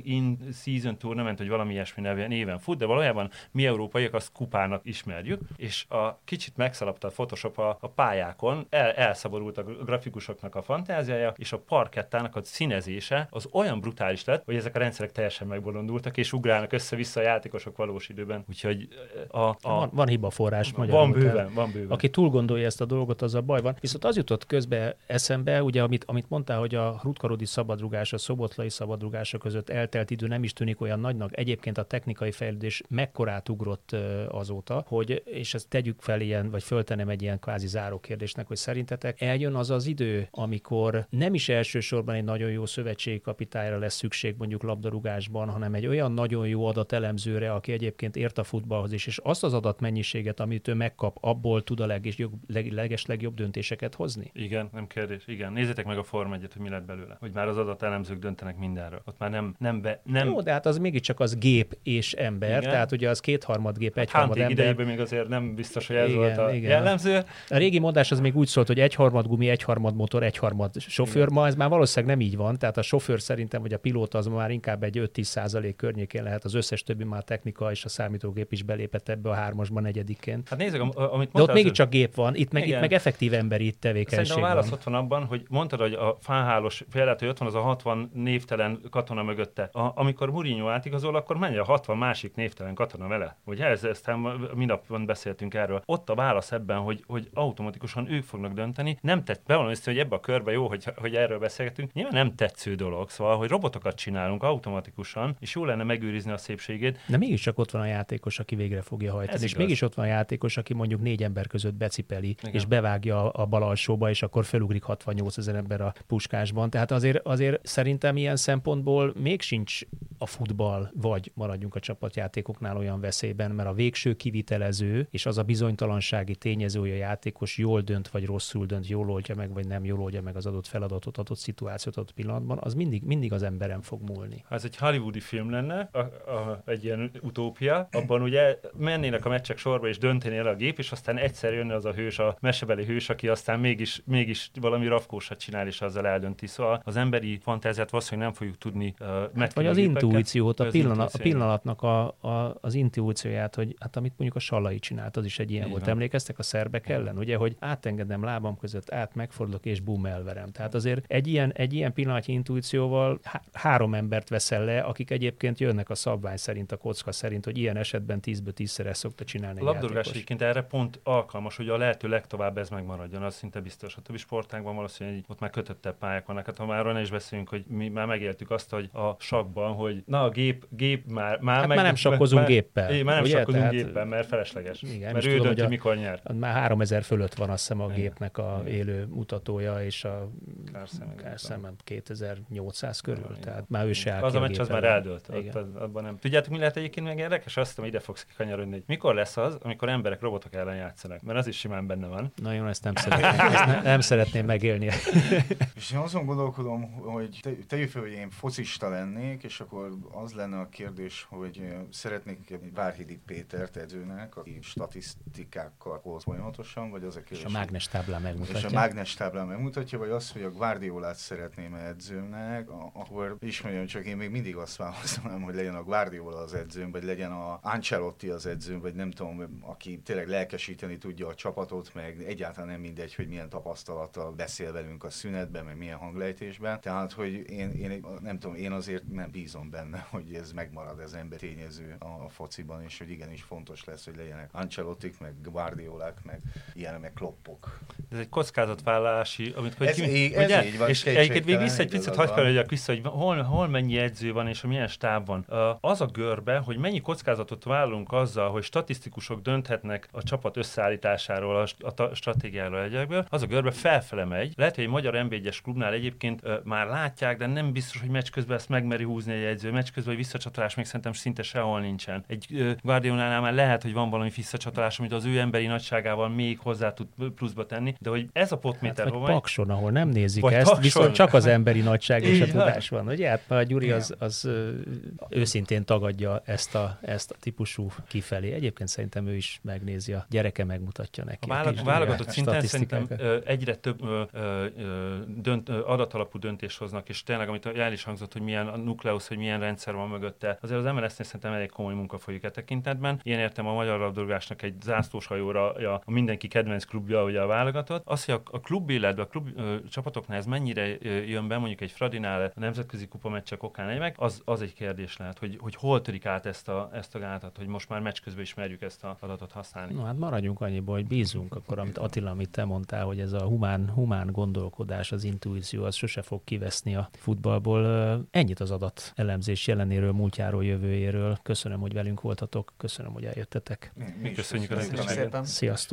in-season tournament, hogy valami ilyesmi néven fut, de valójában mi európaiak azt kupának ismerjük, és a kicsit megszalapta a Photoshop a pályákon, elszaborult a grafikusoknak a fantáziája, és a parkettának a színezése az olyan brutális lett, hogy ezek a rendszerek teljesen megbolondultak, és ugrálnak össze-vissza a játékosok valós időben. Úgyhogy van hibaforrás magyarul. Van bőven. Aki túl gondolja ezt a dolgot, az a baj van. Viszont az jutott közbe eszembe, ugye, amit mondtál, hogy a Hrudka Rudi szabadrugása, szoboszlai szabadrugása között eltelt idő nem is tűnik olyan nagynak. Egyébként a technikai fejlődés mekkorát ugrott azóta, hogy, és ezt tegyük fel ilyen, vagy föltenem egy ilyen kvázi záró kérdésnek, hogy szerintetek eljön az az idő, amikor nem is elsősorban egy nagyon jó szövetségi kapitányra lesz szükség mondjuk labdarúgásban, hanem egy olyan nagyon jó adatelemzőre, aki egyébként ért a futballhoz is, és azt az adatmennyiséget, amit ő megkap, abból tud a legeslegjobb döntéseket hozni? Igen, nem kérdés. Igen, nézzétek meg a Forma 1-et, hogy mi lett belőle. Hogy már az adatelemzők döntenek mindenről. Ott már nem. Jó, de hát az mégiscsak az gép és ember, igen. Tehát ugye az kétharmad gép, egyharmad ember. Idejében még azért nem biztos, hogy ez volt a jellemző. A régi mondás az még úgy szólt, hogy egyharmad gumi, egyharmad motor, egyharmad sofőr. Ma ez már valószínűleg nem így van, tehát a sofőr szerintem, vagy a pilóta az már inkább egy 5-10% környékén lehet, az összes többi már technika és a számítógép is belépett ebbe a hármasban negyediként. Hát nézzük, amit de ott mégis csak gép van, itt meg effektív emberi tevékenység. Szerintem a válasz ott van abban, hogy mondtad, hogy a fánhálos féllet, hogy ott van az a 60 névtelen katona mögötte. Amikor Mourinho átigazol, akkor menj a 60 másik névtelen katona vele. Ugye ezt minap beszéltünk erről. Ott a válasz ebben, hogy automatikusan ők fognak dönteni. Nem tett, bevallom ezt, hogy ebbe a körbe jó, hogy erről beszélgetünk. Nyilván nem tetsző dolog, szóval, hogy robotokat csinálunk automatikusan, és jó lenne megőrizni a szépségét. De mégis csak ott van a játékos, aki végre fogja hajtani. Ez és igaz. Mégis ott van a játékos, aki mondjuk 4 ember között becipeli, igen. És bevágja a bal alsóba, és akkor felugrik 68,000 ember a Puskásban. Tehát azért szerintem ilyen szempontból még sincs a futball, vagy maradjunk a csapatjátékoknál olyan veszélyben, mert a végső kivitelező, és az a bizonytalansági tényező, hogy a játékos jól dönt, vagy rosszul dönt, jól oldja meg, vagy nem jól oldja meg az adott feladatot, adott szituációt, adott pillanatban, az mindig az emberen fog múlni. Ha ez egy hollywoodi film lenne, egy ilyen utópia, abban ugye mennének a meccsek sorba, és dönteni el a gép, és aztán egyszer jönne az a hős, a mesebeli hős, aki aztán mégis valami rafkósat csinál, és azzal eldönti. Szóval az emberi fantáziát valószínűleg nem fogjuk tudni megtenni. Vagy az intuíciót, a pillanatnak az intuícióját, hogy hát amit mondjuk a Sallai csinált, az is egy ilyen volt. Emlékeztek a szerbek ellen, ugye, hogy átengedem lábam között, megfordulok és bum, elverem. Tehát azért egy ilyen pillanatnyi intuícióval három embert veszel le, akik egyébként jönnek a szabvány szerint, a kocka szerint, hogy ilyen esetben 10-ből 10-szer szokta csinálni. A labdarúgás egyébként erre pont alkalmas, hogy a lehető legtovább ez megmaradjon, az szinte biztos. A többi sportágban valószínűleg ott már kötöttebb pályák vannak. Hát ha már arról ne is beszélünk, hogy mi már megéltük azt, hogy a sakkban, hogy na a gép már hát már nem sakkozunk géppel. Már nem sakkozunk géppel, mert felesleges. Igen, mert ő tudom, dönti, mikor nyer. Már 3000 fölött van, azt hiszem, a gépnek a élő mutatója, és a Kárszemen 2800 körül, tehát már ő se áll ki az a meccs, az már eldőlt. Abban nem. Tudjátok, mi lehet egyébként meg érdekes? Azt hiszem, ide fogsz kikanyarodni, hogy mikor lesz az, amikor emberek robotok ellen játszanak, mert az is simán benne van. Nagyon, ezt nem szeretném megélni. És én azon gondolkodom, hogy tegyük fel, hogy én focista lennék, és akkor az lenne a kérdés, hogy szeretnék Várhidi Pétert edzőnek, aki statisztikákkal volt folyamatosan, vagy az a kérdés. És a mágnestáblán megmutatja. Vagy az, hogy a Guardiolát szeretném edzőmnek, akkor ismerjem, csak én még mindig azt választanám, hogy legyen a Guardiola az edzőm, vagy legyen a Ancelotti az edzőm, vagy nem tudom, aki tényleg lelkesíteni tudja a csapatot, meg egyáltalán nem mindegy, hogy milyen tapasztalattal beszél velünk a szünetben, meg milyen hanglejtésben. Tehát, hogy én nem tudom, én azért nem bízom benne, hogy ez megmarad az ember tényező a fociban, és hogy igenis fontos lesz, hogy legyenek Ancelottik, meg Guardiolák, meg ilyen, meg Kloppok. Ez egy kockázatvállalási, amit hogy ez így van, és egyébként még vissza egy picit hagyjuk vissza, hogy hol mennyi edző van, és milyen stáb van. Az a görbe, hogy mennyi kockázatot vállalunk azzal, hogy statisztikusok dönthetnek a csapat összeállításáról, a stratégiáról egyébként, az a görbe felfele megy. Lehet, hogy egy magyar NB1-es klubnál egyébként már látják, de nem biztos, hogy meccs közben ezt megmeri húzni egy edző. Meccs közben visszacsatolás még szerintem szinte sehol nincsen. Egy Guardiolánál már lehet, hogy van valami visszacsatolás, amit az ő emberi nagyságával még hozzá tud pluszba tenni, de hogy ez a potméter hát, vagy Pakson, ahol nem nézik vagy ezt, Pakson. Viszont csak az emberi nagyság és a tudás van. Ugye? Hát a Gyuri az őszintén tagadja ezt a típusú kifelé. Egyébként szerintem ő is megnézi, a gyereke megmutatja neki. A válogatott szinten szerintem egyre több adatalapú döntést hoznak, és tényleg, amit el is hangzott, hogy milyen a nukleusz, hogy milyen rendszer van mögötte. Azért az MLS-nél szerintem elég komoly munka folyik e tekintetben. Én értem a magyar labdarúgásnak egy zászlóshajóra, a mindenki kedvenc klubja, ugye a válogatott. Az, hogy a klub, illetve a klub csapatoknál ez mennyire jön be, mondjuk egy Fradinál, a nemzetközi kupameccsek okán egyébként, az egy kérdés lehet, hogy hol törik át ezt a gátat, hogy most már meccs közben ismerjük ezt az adatot használni. No, hát maradjunk annyiból, hogy bízunk akkor, amit Attila, amit te mondtál, hogy ez a humán gondolkodás, az intuíció, az sose fog kiveszni a futballból. Ennyit az adat elemzés jelenéről, múltjáról, jövőjéről. Köszönöm, hogy velünk voltatok, köszönöm, hogy eljöttetek. Mi köszönjük szépen. Sziasztok!